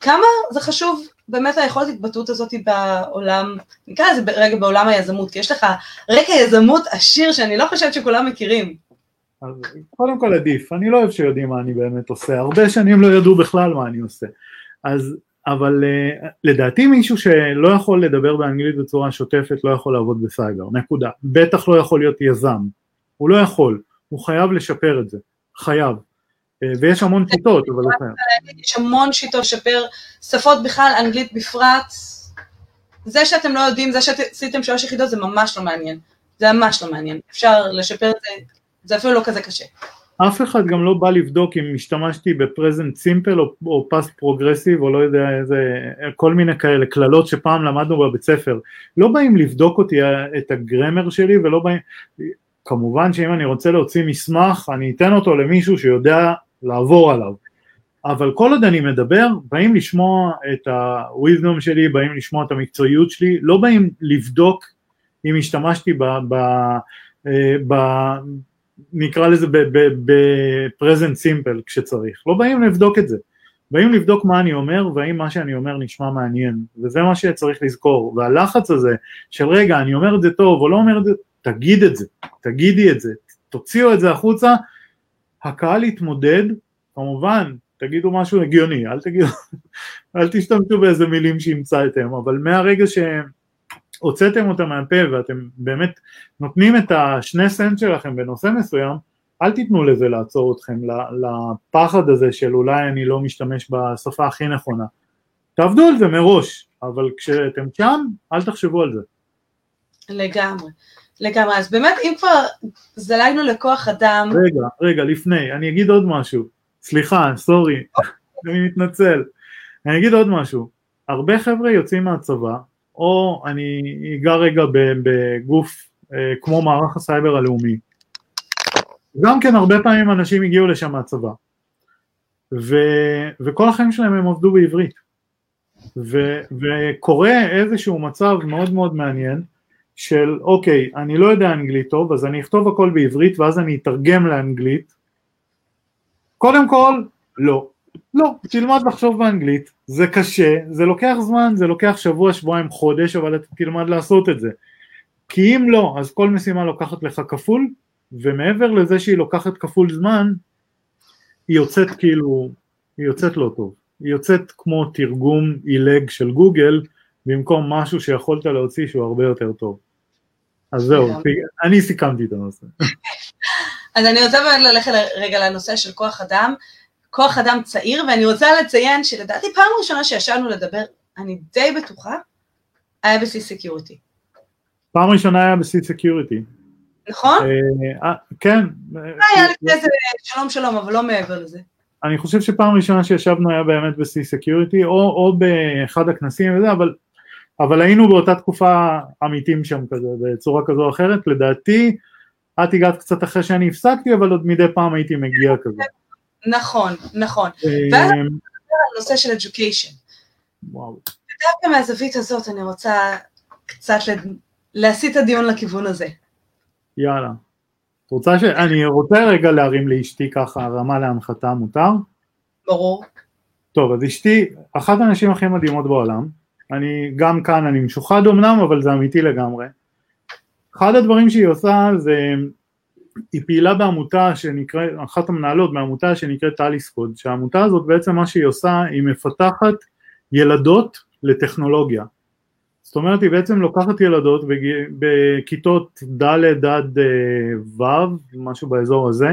כמה זה חשוב באמת היכולת התבטאות הזאת בעולם, נקרא לזה רגע בעולם היזמות, כי יש לך רקע יזמות עשיר שאני לא חושבת שכולם מכירים. אז קודם כל עדיף, אני לא אוהב שיודעים מה אני באמת עושה, הרבה שנים לא ידעו בכלל מה אני עושה, אז אבל לדעתי מישהו שלא יכול לדבר באנגלית בצורה שוטפת, לא יכול לעבוד בסייבר, נקודה. בטח לא יכול להיות יזם, הוא לא יכול, הוא חייב לשפר את זה, חייב. ויש המון שיטות, אבל הוא חייב. יש המון שיטות לשפר, שפות בכלל, אנגלית בפרט, זה שאתם לא יודעים, זה שעשיתם 3 יחידות, זה ממש לא מעניין. זה ממש לא מעניין, אפשר לשפר את זה, זה אפילו לא כזה קשה. אף אחד גם לא בא לבדוק אם השתמשתי בפרזנט סימפל או פסט פרוגרסיב, או לא יודע איזה, כל מיני כאלה, כללות שפעם למדנו בבית ספר. לא באים לבדוק אותי את הגרמר שלי, ולא באים, כמובן שאם אני רוצה להוציא מסמך, אני אתן אותו למישהו שיודע לעבור עליו. אבל כל עוד אני מדבר, באים לשמוע את הוויזדום שלי, באים לשמוע את המקצועיות שלי, לא באים לבדוק אם השתמשתי נקרא לזה בפרזנט סימפל כשצריך, לא באים לבדוק את זה, באים לבדוק מה אני אומר, והאם מה שאני אומר נשמע מעניין, וזה מה שצריך לזכור, והלחץ הזה של רגע, אני אומר את זה טוב או לא אומר את זה, תגיד את זה, תגידי את זה, תוציאו את זה החוצה, הקהל יתמודד, כמובן, תגידו משהו הגיוני, אל תשתמשו באיזה מילים שהמצאתם, אבל מהרגע הוצאתם אותם מהפה ואתם באמת נותנים את השני סנט שלכם בנושא מסוים, אל תיתנו לזה לעצור אתכם, לפחד הזה של אולי אני לא משתמש בשפה הכי נכונה. תעבדו על זה מראש, אבל כשאתם שם, אל תחשבו על זה. לגמרי, לגמרי. אז באמת אם כבר זלגנו לכוח אדם... רגע, לפני, אני אגיד עוד משהו. סליחה, סורי, אני מתנצל. אני אגיד עוד משהו. הרבה חבר'ה יוצאים מהצבא, או אני אגע רגע בגוף כמו מערך הסייבר הלאומי. גם כן הרבה פעמים אנשים הגיעו לשם מהצבא, וכל החיים שלהם הם עובדו בעברית. וקורה איזשהו מצב מאוד מאוד מעניין, של אוקיי, אני לא יודע אנגלית טוב, אז אני אכתוב הכל בעברית, ואז אני אתרגם לאנגלית. קודם כל, לא, תלמד לחשוב באנגלית, זה קשה, זה לוקח זמן, זה לוקח שבוע, שבועיים, חודש, אבל אתה תלמד לעשות את זה. כי אם לא, אז כל משימה לוקחת לך כפול, ומעבר לזה שהיא לוקחת כפול זמן, היא יוצאת לא טוב. היא יוצאת כמו תרגום אילג של גוגל, במקום משהו שיכולת להוציא שהוא הרבה יותר טוב. אז זהו, אני סיכמתי את הנושא. אז אני רוצה ללכת רגע לנושא של כוח אדם, כוח אדם צעיר, ואני רוצה לציין שלדעתי פעם ראשונה שישבנו לדבר, אני די בטוחה, היה ב-C-Security. פעם ראשונה היה ב-C-Security. נכון? כן. היה לפני זה שלום, אבל לא מעבר לזה. אני חושב שפעם ראשונה שישבנו היה באמת ב-C-Security, או באחד הכנסים וזה, אבל היינו באותה תקופה עמיתים שם כזה, בצורה כזו או אחרת, לדעתי, את הגעת קצת אחרי שאני הפסקתי, אבל עוד מדי פעם הייתי מגיע כזה. נכון. ואז אני מדבר על נושא של education. וואו. ודווקא מהזווית הזאת אני רוצה קצת להסיט את הדיון לכיוון הזה. יאללה. אני רוצה רגע להרים לאשתי ככה, הרמה להנחתה מותר? ברור. טוב, אז אשתי, אחת האנשים הכי מדהימות בעולם, גם כאן אני משוחד אמנם, אבל זה אמיתי לגמרי. אחד הדברים שהיא עושה זה... היא פעילה בעמותה שנקראת, אחת המנהלות בעמותה שנקראת טליסקופ, שהעמותה הזאת בעצם מה שהיא עושה, היא מפתחת ילדות לטכנולוגיה. זאת אומרת, היא בעצם לוקחת ילדות בכיתות ד' עד ו', משהו באזור הזה,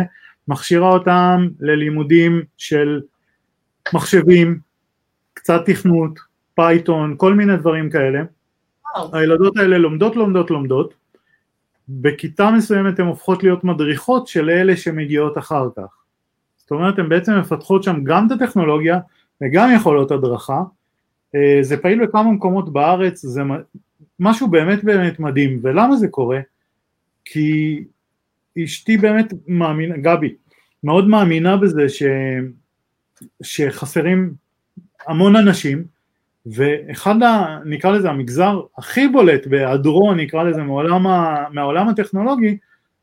מכשירה אותם ללימודים של מחשבים, קצת תכנות, פייתון, כל מיני דברים כאלה. הילדות האלה לומדות, בכיתה מסוימת הן הופכות להיות מדריכות של אלה שמגיעות אחר כך. זאת אומרת, הן בעצם מפתחות שם גם את הטכנולוגיה, וגם יכולות הדרכה. זה פעיל בכמה מקומות בארץ, זה משהו באמת באמת מדהים. ולמה זה קורה? כי אשתי באמת מאמינה, גבי, מאוד מאמינה בזה שחסרים המון אנשים, ואחד, נקרא לזה, המגזר הכי בולט בהיעדרו, נקרא לזה, מהעולם הטכנולוגי,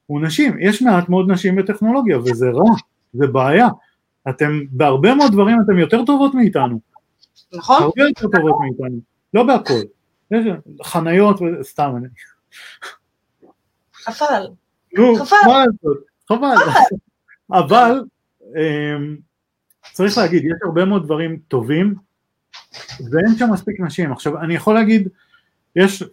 הוא נשים. יש מעט מאוד נשים בטכנולוגיה, וזה רע, זה בעיה. אתם, בהרבה מאוד דברים, אתם יותר טובות מאיתנו. נכון. הרבה יותר טובות מאיתנו. לא בהכל. יש חניות, סתם. חבל. אבל, צריך להגיד, יש הרבה מאוד דברים טובים, ואין שם מספיק נשים. עכשיו, אני יכול להגיד,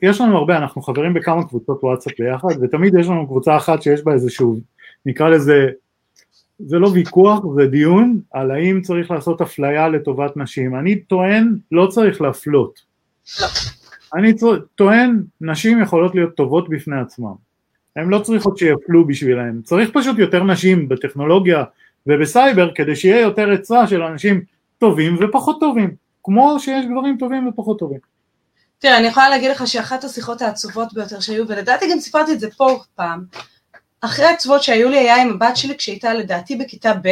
יש לנו הרבה, אנחנו חברים בכמה קבוצות וואטסאפ ביחד, ותמיד יש לנו קבוצה אחת שיש בה איזשהו, נקרא לזה, זה לא ויכוח, זה דיון על האם צריך לעשות אפליה לטובת נשים. אני טוען, לא צריך להפלות. אני טוען, נשים יכולות להיות טובות בפני עצמם. הן לא צריכות שיפלו בשבילהן. צריך פשוט יותר נשים בטכנולוגיה ובסייבר, כדי שיהיה יותר עצה של אנשים טובים ופחות טובים. כמו שיש גברים טובים ופחות טובים. תראה, אני יכולה להגיד לך שאחת השיחות העצובות ביותר שהיו, ולדעתי גם סיפרתי את זה פה פעם, אחרי העצובות שהיו לי היה עם הבת שלי, כשהייתה לדעתי בכיתה ב',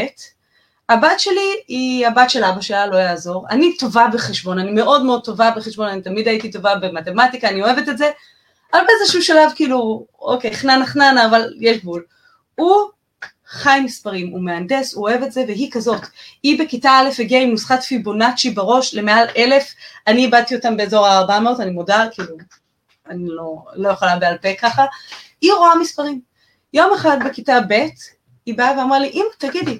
הבת שלי היא הבת של אבא שלה, לא יעזור, אני טובה בחשבון, אני מאוד מאוד טובה בחשבון, אני תמיד הייתי טובה במתמטיקה, אני אוהבת את זה, אבל באיזשהו שלב כאילו, אוקיי, חננה, אבל יש גבול. הוא חי מספרים, הוא מהנדס, הוא אוהב את זה, והיא כזאת. היא בכיתה א' הגיעה עם נוסחת פיבונאצ'י בראש למעל 1,000, אני איבדתי אותם באזור ה-400, אני מודה, כאילו, אני לא יכולה בעל פה ככה. היא רואה מספרים. יום אחד בכיתה ב' היא באה ואמרה לי, אמא, תגידי,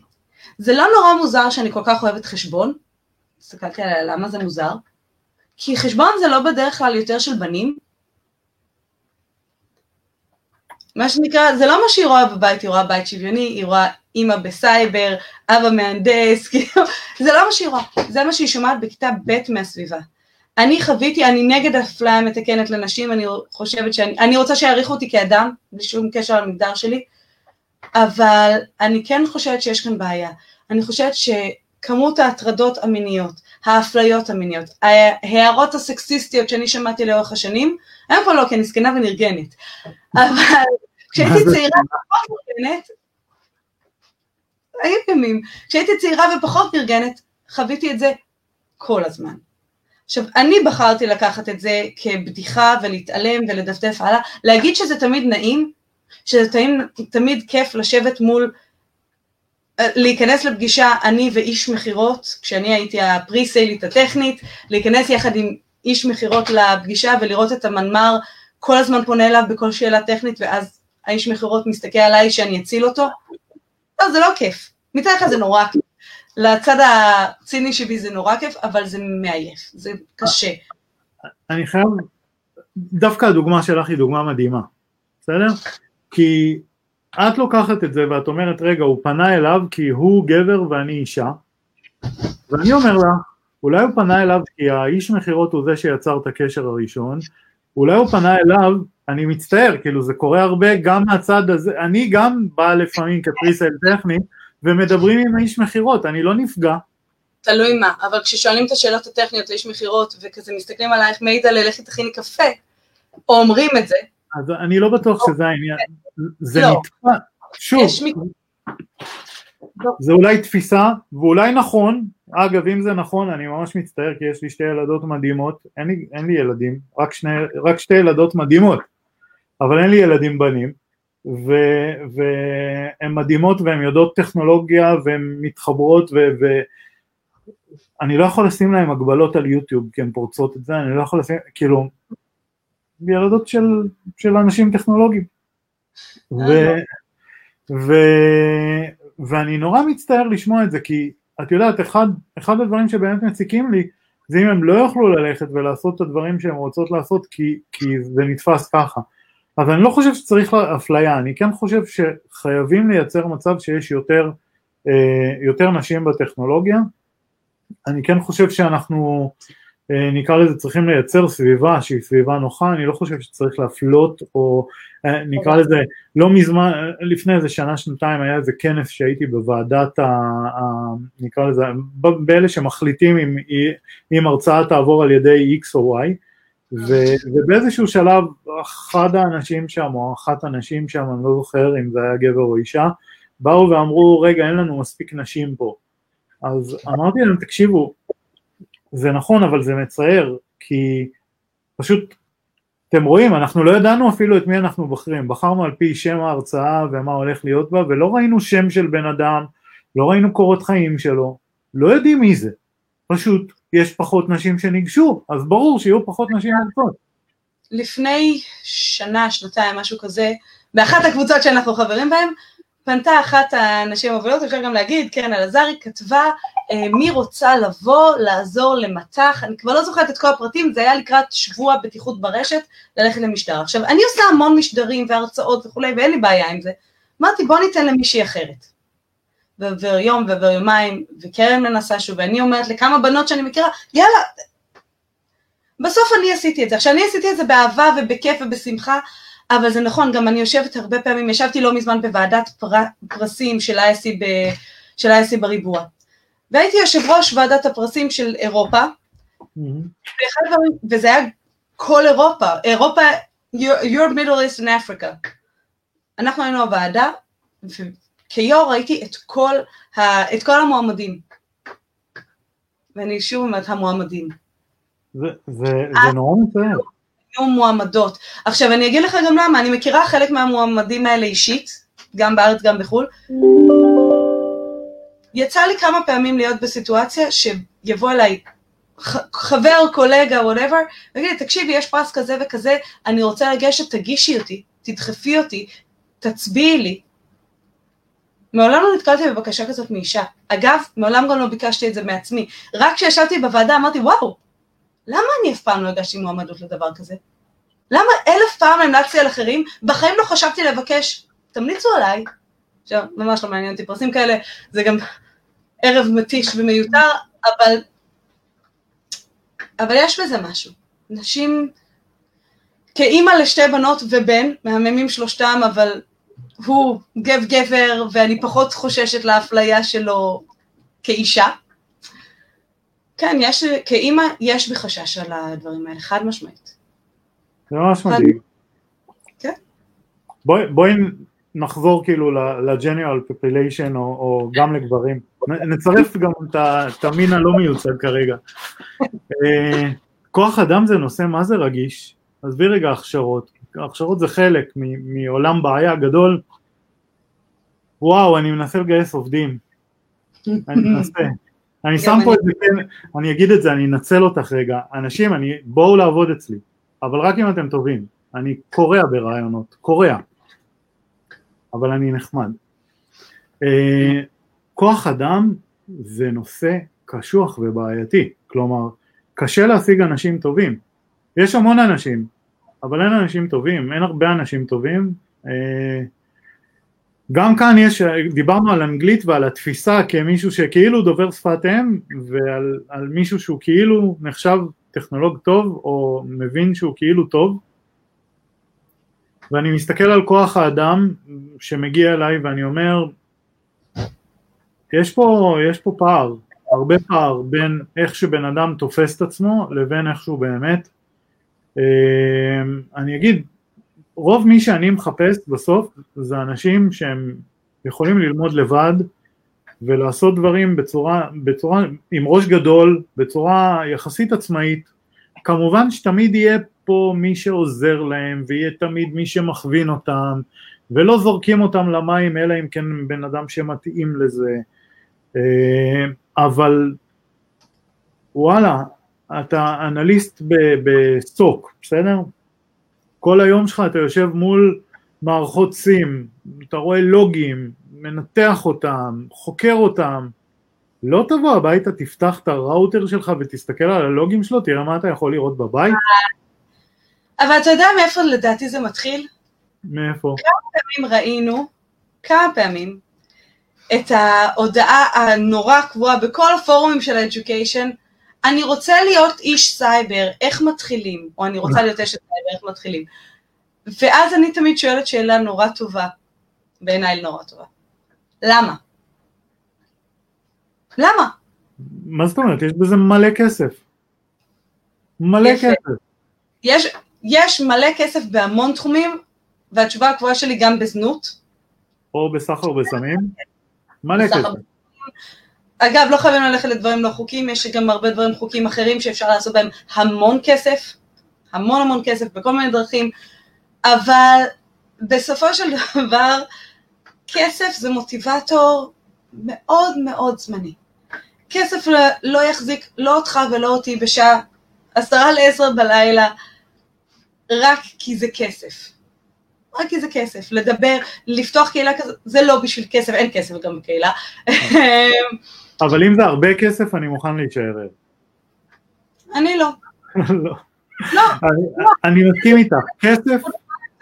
זה לא נורא מוזר שאני כל כך אוהבת חשבון? הסתכלתי עליה, למה זה מוזר? כי חשבון זה לא בדרך כלל יותר של בנים. מה שנקרא, זה לא מה שהיא רואה בבית, היא רואה בית שוויוני, היא רואה אמא בסייבר, אבא מהנדס, זה לא מה שהיא רואה, זה מה שהיא שומעת בכיתה ב' מהסביבה. אני חוויתי, אני נגד אפליה מתקנת לנשים, אני חושבת שאני רוצה שיעריכו אותי כאדם, בלי שום קשר למגדר שלי, אבל אני כן חושבת שיש כאן בעיה. אני חושבת שכמות ההטרדות המיניות, האפליות המיניות, ההערות הסקסיסטיות שאני שמעתי לאורך השנים, אין פה לא, כי אני סקנה ונרגנת. אבל כשהייתי צעירה ופחות נרגנת, היו ימים, כשהייתי צעירה ופחות נרגנת, חוויתי את זה כל הזמן. עכשיו, אני בחרתי לקחת את זה כבדיחה ולהתעלם ולדפדף הלאה, להגיד שזה תמיד נעים, שזה תמיד כיף לשבת מול, להיכנס לפגישה אני ואיש מחירות, כשאני הייתי הפריסיילית הטכנית, להיכנס יחד עם איש מחירות לפגישה ולראות את המנמר, כל הזמן פונה אליו בכל שאלה טכנית, ואז האיש מחירות מסתכל עליי שאני אציל אותו. לא, זה לא כיף. מצד אחד זה נורא כיף. לצד הציני שבי זה נורא כיף, אבל זה מעייף, זה קשה. אני חייב, דווקא הדוגמה שלך היא דוגמה מדהימה, בסדר? כי את לוקחת את זה ואת אומרת, רגע, הוא פנה אליו כי הוא גבר ואני אישה, ואני אומר לה, אולי הוא פנה אליו כי האיש מחירות הוא זה שיצר את הקשר הראשון, אולי הוא פנה אליו, אני מצטער, כאילו זה קורה הרבה גם מהצד הזה, אני גם בא לפעמים כפריס אל טכני, ומדברים עם האיש מחירות, אני לא נפגע. תלוי מה, אבל כששואלים את השאלות הטכניות לאיש מחירות, וכזה מסתכלים עלייך מידע ללכת תכיני קפה, או אומרים את זה. אז אני לא בטוח שזה העניין. זה נתפס. שוב, זה אולי תפיסה, ואולי נכון, אגב, אם זה נכון, אני ממש מצטער, כי יש לי שתי ילדות מדהימות, אין לי ילדים, רק שתי ילדות מדהימות, אבל אין לי ילדים בנים, והן מדהימות והן יודעות טכנולוגיה והן מתחברות ואני לא יכול לשים להן הגבלות על יוטיוב כי הן פורצות את זה, אני לא יכול לשים, כאילו, ילדות של אנשים טכנולוגיים. ואני נורא מצטער לשמוע את זה, כי את יודעת, אחד הדברים שבאמת מציקים לי, זה אם הם לא יוכלו ללכת ולעשות את הדברים שהן רוצות לעשות, כי זה נתפס ככה. אבל אני לא חושב שצריך אפליה, אני כן חושב שחייבים לייצר מצב שיש יותר נשים בטכנולוגיה, אני כן חושב שאנחנו, נקרא לזה, צריכים לייצר סביבה שהיא סביבה נוחה, אני לא חושב שצריך להפלות, או נקרא לזה, לא מזמן, לפני איזה שנה, שנתיים, היה איזה כנס שהייתי בוועדת, נקרא לזה, באלה שמחליטים אם הרצאה תעבור על ידי X או Y, ובאיזשהו שלב אחד האנשים שם או אחת הנשים שם, אני לא זוכר אם זה היה גבר או אישה, באו ואמרו, רגע, אין לנו מספיק נשים פה. אז אמרתי להם, תקשיבו, זה נכון, אבל זה מצער, כי פשוט, אתם רואים, אנחנו לא ידענו אפילו את מי אנחנו בחרים, בחרנו על פי שם ההרצאה ומה הולך להיות בה, ולא ראינו שם של בן אדם, לא ראינו קורות חיים שלו, לא יודעים מי זה, פשוט. יש פחות נשים שניגשו, אז ברור שיהיו פחות נשים נגשות. לפני שנה, שנתיים, משהו כזה, באחת הקבוצות שאנחנו חברים בהם, פנתה אחת האנשים המובילות, אפשר גם להגיד, קרן אלעזר, היא כתבה, מי רוצה לבוא, לעזור למתח, אני כבר לא זוכרת את כל הפרטים, זה היה לקראת שבוע בטיחות ברשת, ללכת למשדר. עכשיו, אני עושה המון משדרים והרצאות וכו', ואין לי בעיה עם זה. אמרתי, בוא ניתן למישהי אחרת. ועבר יום ועבר יומיים, וקרן מנסה שוב, ואני אומרת לכמה בנות שאני מכירה, יאללה, בסוף אני עשיתי את זה. עכשיו, אני עשיתי את זה באהבה ובכיף ובשמחה, אבל זה נכון, גם אני יושבת הרבה פעמים, ישבתי לא מזמן בוועדת פרסים של ISI בריבוע, והייתי יושב ראש ועדת הפרסים של אירופה, וזה היה כל אירופה, אירופה, Europe, Middle East and Africa. אנחנו היינו הוועדה, וכיור ראיתי את כל המועמדים, ואני שוב אומרת המועמדים. זה נורא מצער. מועמדות. עכשיו, אני אגיד לך גם למה, אני מכירה חלק מהמועמדים האלה אישית, גם בארץ, גם בחול. יצא לי כמה פעמים להיות בסיטואציה שיבוא אליי חבר, קולגה, whatever, ויגיד לי, תקשיבי, יש פרס כזה וכזה, אני רוצה לגשת, תגישי אותי, תדחפי אותי, תצביעי לי. מעולם לא נתקלתי בבקשה כזאת מאישה. אגב, מעולם גם לא ביקשתי את זה מעצמי. רק כשישבתי בוועדה, אמרתי, וואו, למה אני אף פעם לא הגשתי מועמדות לדבר כזה? למה 1000 פעם המלצתי על אחרים? בחיים לא חשבתי לבקש, תמליצו עליי. עכשיו, ממש לא מעניין אותי פרסים כאלה, זה גם ערב מתיש ומיותר, אבל יש בזה משהו. נשים, כאימא לשתי בנות ובן, מהממים שלושתם, אבל הוא גבר, ואני פחות חוששת להפליה שלו כאישה. כן, כאימא יש בחשש על הדברים האלה, חד משמעית. זה ממש מדהים. כן. בואי נחזור כאילו ל-general population, או גם לגברים. נצרף גם את המין הלא מיוצג כרגע. כוח אדם זה נושא, מה זה רגיש? אז בי רגע הכשרות. הכשרות זה חלק מעולם בעיה גדול. וואו, אני מנסה לגייס עובדים. אני מנסה. אני שם פה את זה, אני אגיד את זה, אני אנצל אותך רגע, אנשים, בואו לעבוד אצלי, אבל רק אם אתם טובים, אני קורא ברעיונות, אבל אני נחמד. כוח אדם זה נושא קשוח ובעייתי, כלומר, קשה להשיג אנשים טובים, יש המון אנשים, אבל אין אנשים טובים, אין הרבה אנשים טובים, גם כאן יש, דיברנו על אנגלית ועל התפיסה כמישהו שכאילו דובר שפת אם, ועל מישהו שהוא כאילו נחשב טכנולוג טוב, או מבין שהוא כאילו טוב, ואני מסתכל על כוח האדם שמגיע אליי ואני אומר, יש פה פער, הרבה פער בין איך שבן אדם תופס את עצמו, לבין איך שהוא באמת, אני אגיד, רוב מי שאני מחפש בסוף זה אנשים שהם יכולים ללמוד לבד ולעשות דברים בצורה עם ראש גדול, בצורה יחסית עצמאית. כמובן שתמיד יהיה פה מי שעוזר להם ויהיה תמיד מי שמכווין אותם ולא זורקים אותם למים אלא אם כן בן אדם שמתאים לזה. אבל וואלה, אתה אנליסט בסוק, בסדר? כל היום שלך אתה יושב מול מערכות סים, אתה רואה לוגים, מנתח אותם, חוקר אותם, לא תבוא הביתה, תפתח את הראוטר שלך ותסתכל על הלוגים שלו, תראה מה אתה יכול לראות בבית. אבל אתה יודע מאיפה לדעתי זה מתחיל? מאיפה? כמה פעמים ראינו, את ההודעה הנורא קבועה בכל הפורומים של האדוקיישן, אני רוצה להיות איש סייבר, איך מתחילים? או אני רוצה להיות איש סייבר, איך מתחילים? ואז אני תמיד שואלת שאלה נורא טובה, בעיניי נורא טובה. למה? למה? מה זאת אומרת? יש בזה מלא כסף. מלא כסף. יש מלא כסף בהמון תחומים, והתשובה הקבועה שלי גם בזנות. או בסחר בסמים. מלא כסף. אגב, לא חייבים ללכת לדברים לא חוקיים, יש גם הרבה דברים חוקיים אחרים שאפשר לעשות בהם המון כסף, המון כסף בכל מיני דרכים, אבל בסופו של דבר, כסף זה מוטיבטור מאוד זמני. כסף לא יחזיק לא אותך ולא אותי בשעה 10:50 בלילה, רק כי זה כסף. רק איזה כסף, לדבר, לפתוח קהילה כזאת, זה לא בשביל כסף, אין כסף גם בקהילה. אבל אם זה הרבה כסף, אני מוכן להישאר. אני לא. לא. לא. אני מסכים איתך, כסף.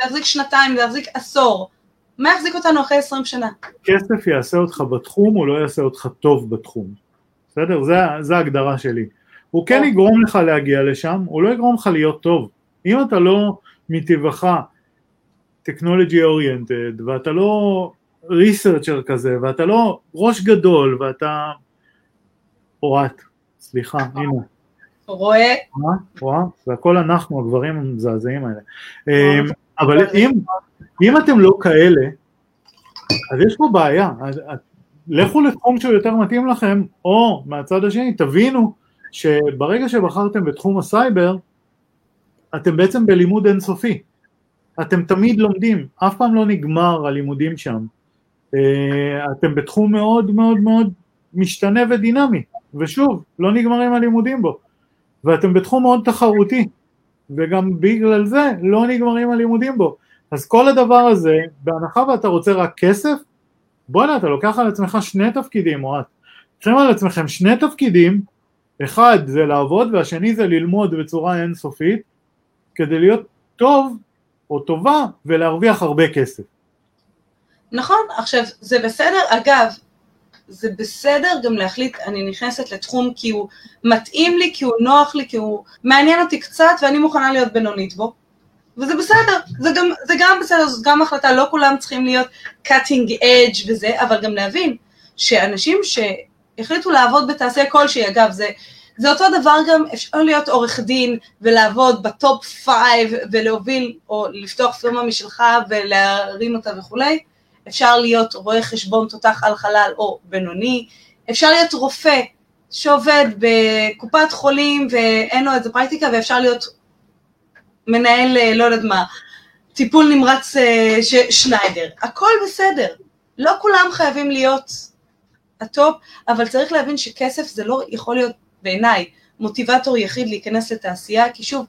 להחזיק שנתיים, להחזיק עשור. מה יחזיק אותנו אחרי 20 שנה? כסף יעשה אותך בתחום, או לא יעשה אותך טוב בתחום. בסדר? זה ההגדרה שלי. הוא כן יגרום לך להגיע לשם, הוא לא יגרום לך להיות טוב. אם אתה לא מטבעך, technology oriented, ואתה לא researcher כזה, ואתה לא ראש גדול, ואתה אורת, סליחה, הנה. רואה. רואה, זה הכל אנחנו, הגברים המזעזעים האלה. אבל אם אתם לא כאלה, אז יש פה בעיה. לכו לתחום שהוא יותר מתאים לכם, או מהצד השני, תבינו שברגע שבחרתם בתחום הסייבר, אתם בעצם בלימוד אינסופי. אתם תמיד לומדים, אף פעם לא נגמר הלימודים שם. אתם בתחום מאוד מאוד מאוד משתנה ודינמי, ושוב, לא נגמרים הלימודים בו. ואתם בתחום מאוד תחרותי, וגם בגלל זה לא נגמרים הלימודים בו. אז כל הדבר הזה, בהנחה ואתה רוצה רק כסף, בוא'נה, אתה לוקח על עצמך שני תפקידים, או את. תקחים על עצמכם שני תפקידים, אחד זה לעבוד, והשני זה ללמוד בצורה אינסופית, כדי להיות טוב, או טובה, ולהרוויח הרבה כסף. נכון, עכשיו, זה בסדר, אגב, זה בסדר גם להחליט, אני נכנסת לתחום כי הוא מתאים לי, כי הוא נוח לי, כי הוא מעניין אותי קצת, ואני מוכנה להיות בינונית בו, וזה בסדר, זה גם בסדר, זאת גם החלטה, לא כולם צריכים להיות cutting edge וזה, אבל גם להבין שאנשים שהחליטו לעבוד בתעשייה כלשהי, אגב, זה אותו דבר גם, אפשר להיות עורך דין ולעבוד בטופ 5 ולהוביל או לפתוח פירמה משלך ולהרים אותה וכולי, אפשר להיות רואה חשבון תותח על חלל או בינוני, אפשר להיות רופא שעובד בקופת חולים ואין לו את זה פרקטיקה, ואפשר להיות מנהל, לא יודעת מה, טיפול נמרץ שניידר, הכל בסדר, לא כולם חייבים להיות הטופ, אבל צריך להבין שכסף זה לא יכול להיות בעיניי מוטיבטור יחיד להיכנס לתעשייה, כי שוב,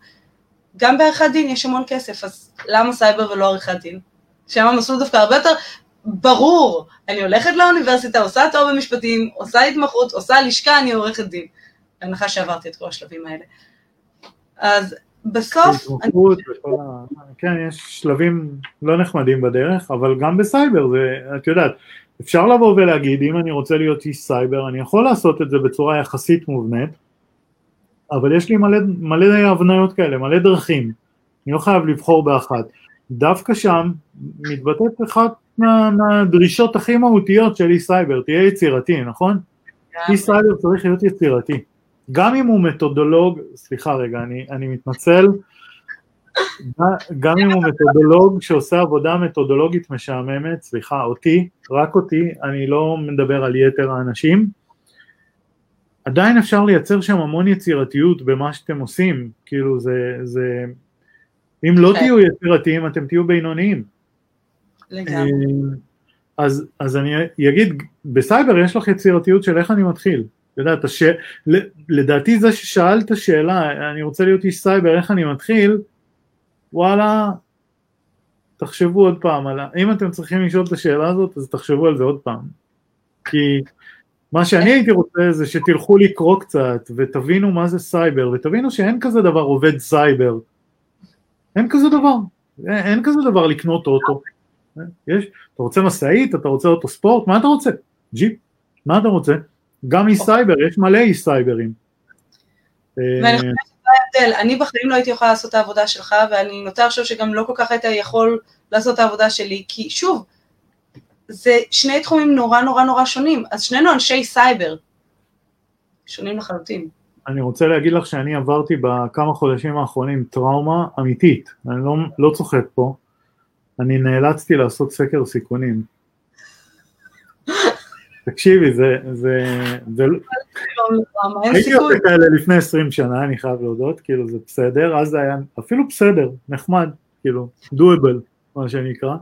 גם בעריכת דין יש המון כסף, אז למה סייבר ולא עריכת דין? שם המסלול דווקא הרבה יותר ברור, אני הולכת לאוניברסיטה, עושה תואר במשפטים, עושה התמחות, עושה לשכה, אני עורכת דין. בהנחה שעברתי את כל השלבים האלה. אז בסוף... כן, יש שלבים לא נחמדים בדרך, אבל גם בסייבר, את יודעת, אפשר לבוא ולהגיד, אם אני רוצה להיות איש סייבר, אני יכול לעשות את זה בצורה יחסית מובנית, אבל יש לי מלא הבניות כאלה, מלא דרכים, אני לא חייב לבחור באחת. דווקא שם מתבטאת אחת מהדרישות הכי מהותיות של אי-סייבר, תהיה יצירתי, נכון? אי-סייבר צריך להיות יצירתי. גם אם הוא מתודולוג, סליחה רגע, אני מתנצל, גם אם הוא מתודולוג שעושה עבודה מתודולוגית משעממת, סליחה, אותי, רק אותי, אני לא מדבר על יתר האנשים, עדיין אפשר לייצר שם המון יצירתיות במה שאתם עושים, כאילו זה אם לא תהיו יצירתיים, אתם תהיו בינוניים. לגמרי. אז אני אגיד, בסייבר יש לך יצירתיות של איך אני מתחיל. יודעת, לדעתי זה ששאלת שאלה, אני רוצה להיות איש סייבר, איך אני מתחיל, וואלה, תחשבו עוד פעם. אם אתם צריכים לשאול את השאלה הזאת, אז תחשבו על זה עוד פעם. כי מה שאני הייתי רוצה זה שתלכו לקרוא קצת, ותבינו מה זה סייבר, ותבינו שאין כזה דבר עובד סייבר, אין כזה דבר, אין כזה דבר לקנות אוטו, יש, אתה רוצה מסעית, אתה רוצה אוטו ספורט, מה אתה רוצה? ג'יפ, מה אתה רוצה? גם אי-סייבר, יש מלא אי-סייברים. ואני חושבת שזה ההבדל, אני בחיים לא הייתי יכולה לעשות את העבודה שלך, ואני נותר חושב שגם לא כל כך הייתי יכול לעשות את העבודה שלי, כי שוב, זה שני תחומים נורא נורא נורא שונים, אז שנינו אנשי סייבר, שונים לחלוטין. אני רוצה להגיד לך שאני עברתי בכמה חודשים האחרונים טראומה אמיתית, אני לא צוחק פה, אני נאלצתי לעשות סקר סיכונים. תקשיבי, זה הייתי עושה כאלה לפני 20 שנה, אני חייב להודות, כאילו זה בסדר, אז זה היה אפילו בסדר, נחמד, כאילו, doable, מה שנקרא.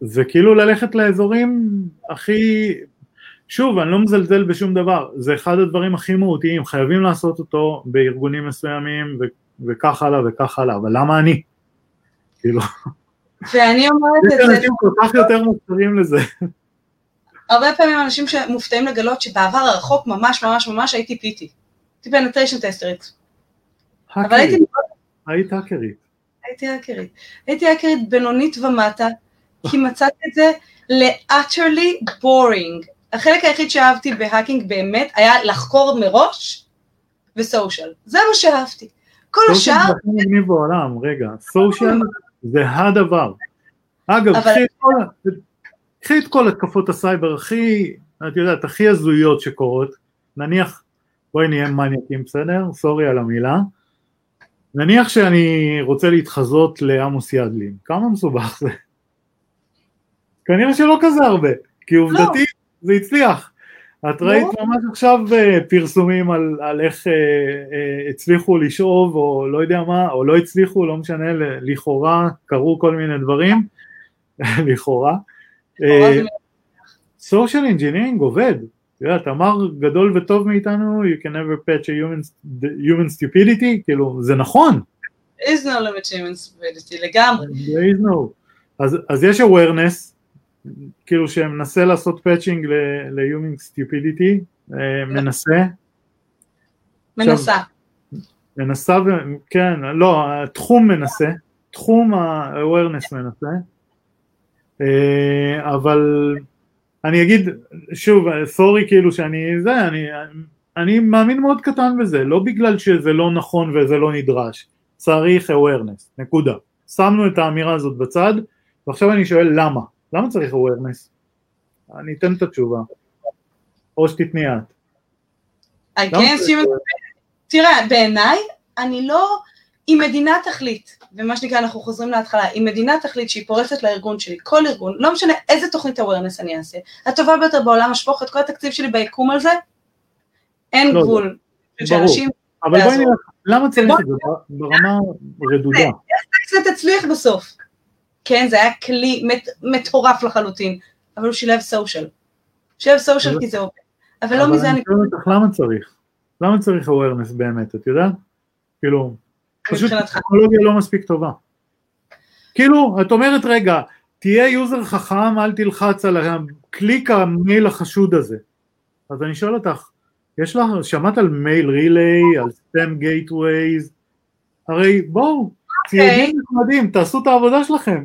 זה כאילו ללכת לאזורים הכי... שוב, אני לא מזלזל בשום דבר, זה אחד הדברים הכי מהותיים, חייבים לעשות אותו בארגונים מסוימים וכך הלאה וכך הלאה, אבל למה אני? כאילו... ואני אומרת את זה... יש אנשים כל כך יותר מוכרים לזה. הרבה פעמים אנשים שמופתעים לגלות שבעבר הרחוק ממש ממש ממש הייתי פיטי. הייתי פנטריישן טסטרית. הקרית. היית הקרית. הייתי הקרית. הייתי הקרית בינונית ומטה, כי מצאתי את זה ל-utterly boring. החלק היחיד שאהבתי בהאקינג באמת היה לחקור מראש וסושיאל. זה מה שאהבתי. כל השאר... סושיאל זה הכי מגניב בעולם, רגע. סושיאל זה הדבר. אגב, קחי את כל התקפות הסייבר הכי, את יודעת, הכי הזויות שקורות. נניח, בואי נהיה מניאקים, בסדר? סורי על המילה. נניח שאני רוצה להתחזות לעמוס ידלין. כמה מסובך זה? כנראה שלא כזה הרבה, כי עובדתי זה הצליח. את ראית ממש עכשיו פרסומים על איך הצליחו לשאוב, או לא יודע מה, או לא הצליחו, לא משנה, לכאורה, קרו כל מיני דברים, לכאורה. Social engineering עובד. אתה אמר גדול וטוב מאיתנו, you can never patch a human stupidity, כאילו, זה נכון. There is no limit to human stupidity, לגמרי. There is no. אז יש awareness, כאילו שמנסה לעשות פאצ'ינג ל-human stupidity, מנסה, כן, לא, תחום מנסה, תחום ה-awareness מנסה, אבל אני אגיד, שוב, sorry כאילו שאני זה, אני מאמין מאוד קטן בזה, לא בגלל שזה לא נכון וזה לא נדרש, צריך awareness, נקודה. שמנו את האמירה הזאת בצד, ועכשיו אני שואל למה? למה צריך awareness? אני אתן את התשובה. או שתתני את. תראה, בעיניי, אני לא... אם מדינה תחליט, ומה שנקרא אנחנו חוזרים להתחלה, אם מדינה תחליט שהיא פורסת לארגון שלי, כל ארגון, לא משנה איזה תוכנית awareness אני אעשה, הטובה ביותר בעולם, אשפוך את כל התקציב שלי ביקום על זה, אין גבול. ברור. אבל בואי נראה, למה צריך את זה? ברמה רדודה. איך זה תצליח בסוף? כן, זה היה כלי מטורף לחלוטין, אבל הוא שילב סושיאל. שילב סושיאל כי זה עובד. אבל לא מזה אני... אבל אני חושבת לך, למה צריך? למה צריך awareness באמת, את יודעת? כאילו, פשוט הטכנולוגיה לא מספיק טובה. כאילו, את אומרת, רגע, תהיה יוזר חכם, אל תלחץ על הקליק המייל החשוד הזה. אז אני שואל אותך, יש לך, שמעת על מייל רילי, על סטם גייטווייז? הרי בואו, ציידים נחמדים, תעשו את העבודה שלכם.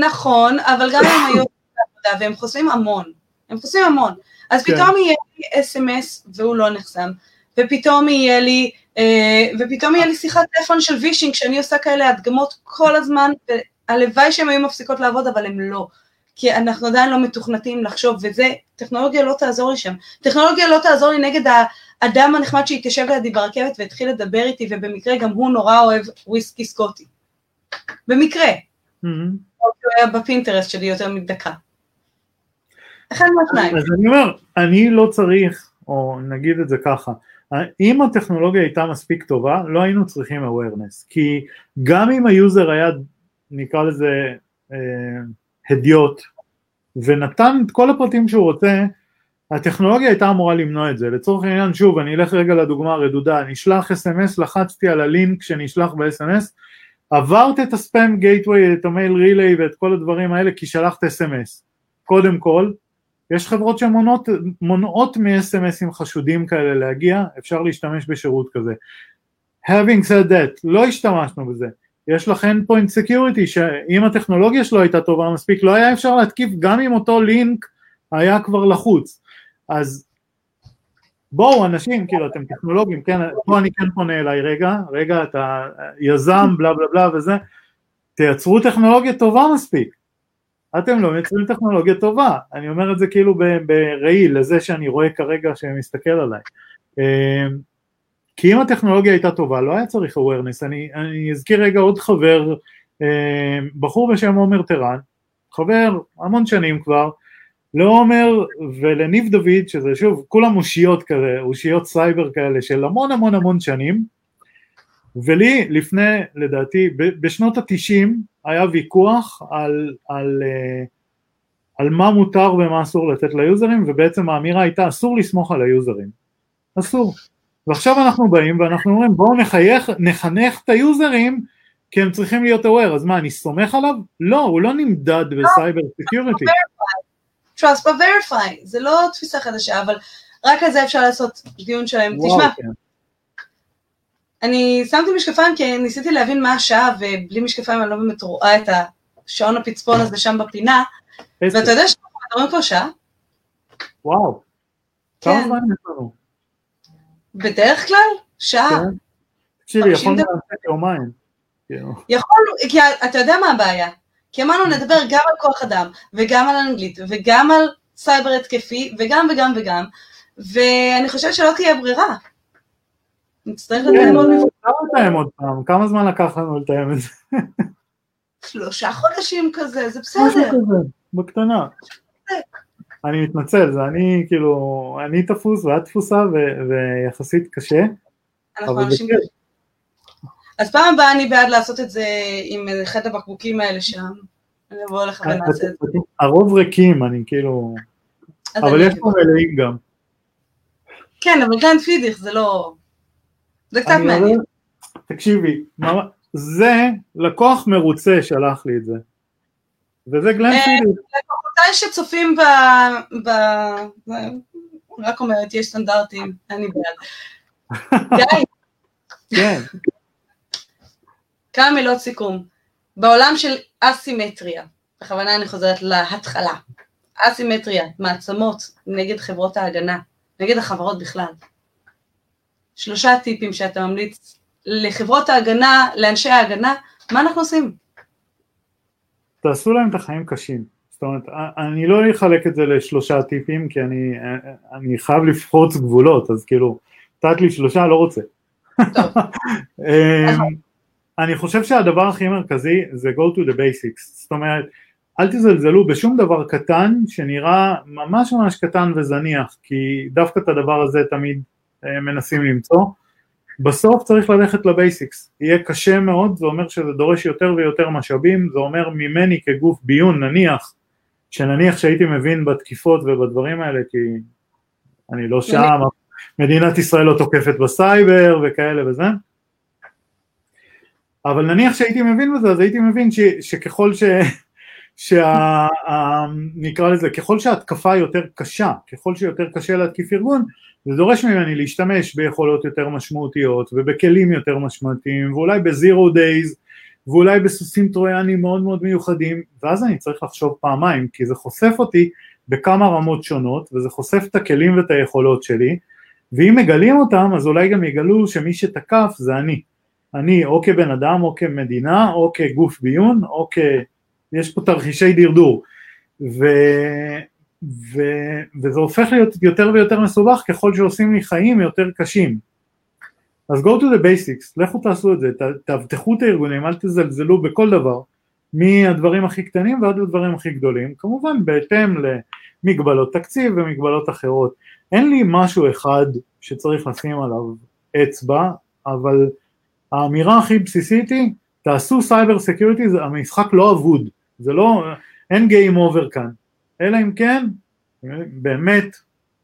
נכון, אבל גם הם היו בעבודה, והם חוסמים המון, הם חוסמים המון, אז פתאום יהיה לי אס-אמס, והוא לא נחסם, ופתאום יהיה לי שיחת טלפון של וישינג, שאני עושה כאלה הדגמות כל הזמן, והלוואי שהם היו מפסיקות לעבוד, אבל הם לא, כי אנחנו עדיין לא מתוכנתים לחשוב, וזה, טכנולוגיה לא תעזור לי שם, טכנולוגיה לא תעזור לי נגד האדם הנחמד שהיא תשב לידי ברכבת, והתחיל לדבר איתי, ובמקרה גם הוא נורא אוהב וויסקי סקוטי, במקרה, הוא היה בפינטרסט שלי יותר מדקה, אחד מהתנאים. אז אני אומר, אני לא צריך, או נגיד את זה ככה, אם הטכנולוגיה הייתה מספיק טובה, לא היינו צריכים awareness, כי גם אם היוזר היה, נקרא לזה, הדיוט, ונתן את כל הפרטים שהוא רוצה, הטכנולוגיה הייתה אמורה למנוע את זה. לצורך העניין, שוב, אני אלך רגע לדוגמה הרדודה, אני אשלח אס-אמס, לחצתי על הלינק שנשלח ב-אס-אמס, עברת את הספאם גייטווי, את המייל רילי ואת כל הדברים האלה, כי שלחת אס-אמס. קודם כל, יש חברות שמונעות מ-אס-אמסים חשודים כאלה להגיע, אפשר להשתמש בשירות כזה. Having said that, לא השתמשנו בזה. יש לך endpoint security, שאם הטכנולוגיה שלו הייתה טובה מספיק, לא היה אפשר להתקיף, גם אם אותו לינק היה כבר לחוץ. אז בואו אנשים, כאילו אתם טכנולוגים, כן, פה אני כן פונה אליי, רגע, אתה יזם, בלה בלה בלה וזה, תייצרו טכנולוגיה טובה מספיק. אתם לא מייצרים טכנולוגיה טובה, אני אומר את זה כאילו בראי, לזה שאני רואה כרגע שמסתכל עליי. כי אם הטכנולוגיה הייתה טובה, לא היה צריך awareness, אני אזכיר רגע עוד חבר, בחור בשם עומר טרן, חבר המון שנים כבר, לעומר ולניב דוד, שזה שוב, כולם אושיות כאלה, אושיות סייבר כאלה, של המון המון המון שנים, ולי לפני, לדעתי, בשנות ה-90, היה ויכוח על מה מותר ומה אסור לתת ליוזרים, ובעצם האמירה הייתה, אסור לסמוך על היוזרים. אסור. ועכשיו אנחנו באים ואנחנו אומרים, בואו נחנך את היוזרים, כי הם צריכים להיות aware. אז מה, אני סומך עליו? לא, הוא לא נמדד בסייבר סקיוריטי. Trust but verify, זה לא תפיסה חדשה, אבל רק על זה אפשר לעשות דיון שלהם. תשמע, אני שמתי משקפיים כי ניסיתי להבין מה השעה, ובלי משקפיים אני לא באמת רואה את השעון הפצפון הזה שם בפינה, ואתה יודע שאנחנו מדברים פה שעה? וואו, כמה זמן נתנו? בדרך כלל, שעה. תקשיבי, יכולנו לעשות יומיים. כי אתה יודע מה הבעיה? כי אמרנו נדבר גם על כוח אדם, וגם על אנגלית, וגם על סייבר התקפי, וגם וגם וגם, ואני חושבת שלא תהיה ברירה. נצטרך לתאם עוד מבחור. כמה תאם עוד פעם? כמה זמן לקח לנו לתאם את זה? 3 חודשים כזה, זה בסדר. משהו כזה, בקטנה. אני מתנצל, זה אני כאילו, אני תפוס ואת תפוסה, ויחסית קשה. אנחנו אנשים קשה. אז פעם הבאה אני בעד לעשות את זה עם אחד הבקבוקים האלה שם, אני אבוא לך ונעשה את זה. הרוב ריקים, אני כאילו... אבל יש פה מלאים גם. כן, אבל גן פידיך זה לא... זה קצת מעניין. תקשיבי, זה לקוח מרוצה שלח לי את זה. וזה גן פידיך. לקוחותיי שצופים ב... רק אומרת, יש סטנדרטים, אני בעד. גיא. כן. כמה מילות סיכום, בעולם של אסימטריה, בכוונה אני חוזרת להתחלה, אסימטריה, מעצמות נגד חברות ההגנה, נגד החברות בכלל. 3 טיפים שאתה ממליץ לחברות ההגנה, לאנשי ההגנה, מה אנחנו עושים? תעשו להם את החיים קשים, זאת אומרת, אני לא אחלק את זה ל3 טיפים, כי אני חייב לפחוץ גבולות, אז כאילו, תת לי 3, לא רוצה. טוב. אני חושב שהדבר הכי מרכזי זה go to the basics, זאת אומרת, אל תזלזלו בשום דבר קטן שנראה ממש ממש קטן וזניח, כי דווקא את הדבר הזה תמיד מנסים למצוא, בסוף צריך ללכת לבייסיקס, יהיה קשה מאוד, זה אומר שזה דורש יותר ויותר משאבים, זה אומר ממני כגוף ביון נניח, שנניח שהייתי מבין בתקיפות ובדברים האלה, כי אני לא שם, מדינת ישראל לא תוקפת בסייבר וכאלה וזה, אבל נניח שהייתי מבין בזה, אז הייתי מבין שככל נקרא לזה, ככל שההתקפה יותר קשה, ככל שיותר קשה להתקיף ארגון, זה דורש ממני להשתמש ביכולות יותר משמעותיות, ובכלים יותר משמעותיים, ואולי בזירו דייז, ואולי בסוסים טרויאנים מאוד מאוד מיוחדים, ואז אני צריך לחשוב פעמיים, כי זה חושף אותי בכמה רמות שונות, וזה חושף את הכלים ואת היכולות שלי, ואם מגלים אותם, אז אולי גם יגלו שמי שתקף זה אני או כבן אדם, או כמדינה, או כגוף ביון, או יש פה תרחישי דרדור, וזה הופך להיות יותר ויותר מסובך, ככל שעושים לי חיים יותר קשים, אז go to the basics, לכו תעשו את זה, תבטחו את הארגונים, אל תזלזלו בכל דבר, מהדברים הכי קטנים ועד לדברים הכי גדולים, כמובן בהתאם למגבלות תקציב ומגבלות אחרות, אין לי משהו אחד שצריך לשים עליו אצבע, אבל האמירה הכי בסיסית היא, תעשו סייבר סקיוריטי, המשחק לא עבוד, זה לא, אין גיים אובר כאן, אלא אם כן, באמת,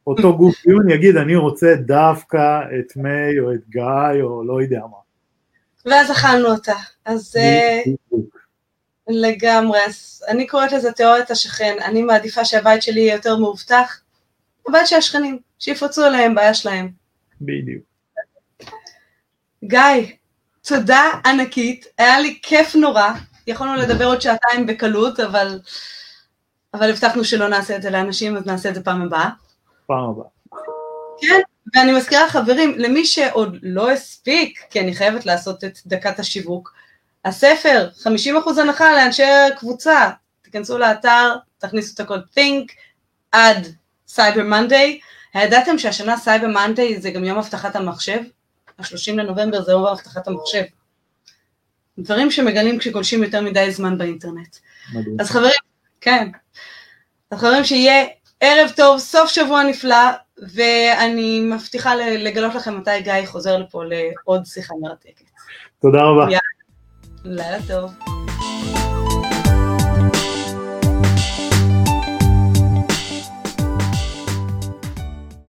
אותו גוף ביון יגיד, אני רוצה דווקא את מי, או את גיא, או לא יודע מה. ואז אכלנו אותה, אז לגמרי, אני קוראת לזה תיאוריית השכן, אני מעדיפה שהבית שלי יהיה יותר מאובטח, הבית של השכנים, שיפוצו עליהם, בעיה שלהם. בדיוק. גיא, תודה ענקית, היה לי כיף נורא, יכולנו לדבר עוד 2 בקלות, אבל הבטחנו שלא נעשה את זה לאנשים, אז נעשה את זה פעם הבאה. פעם הבאה. כן, ואני מזכירה חברים, למי שעוד לא הספיק, כי אני חייבת לעשות את דקת השיווק, הספר, 50% הנחה לאנשי קבוצה, תיכנסו לאתר, תכניסו את הקוד THINK, עד סייבר מנדי, הידעתם שהשנה סייבר מנדי זה גם יום הבטחת המחשב? 30 לנובמבר זה יום הבטחת המחשב. דברים שמגלים כשגולשים יותר מדי זמן באינטרנט. מדהים. אז חברים, כן. אז חברים שיהיה ערב טוב, סוף שבוע נפלא, ואני מבטיחה לגלות לכם מתי גיא חוזר לפה לעוד שיחה מרתקת. תודה רבה. לילה טוב.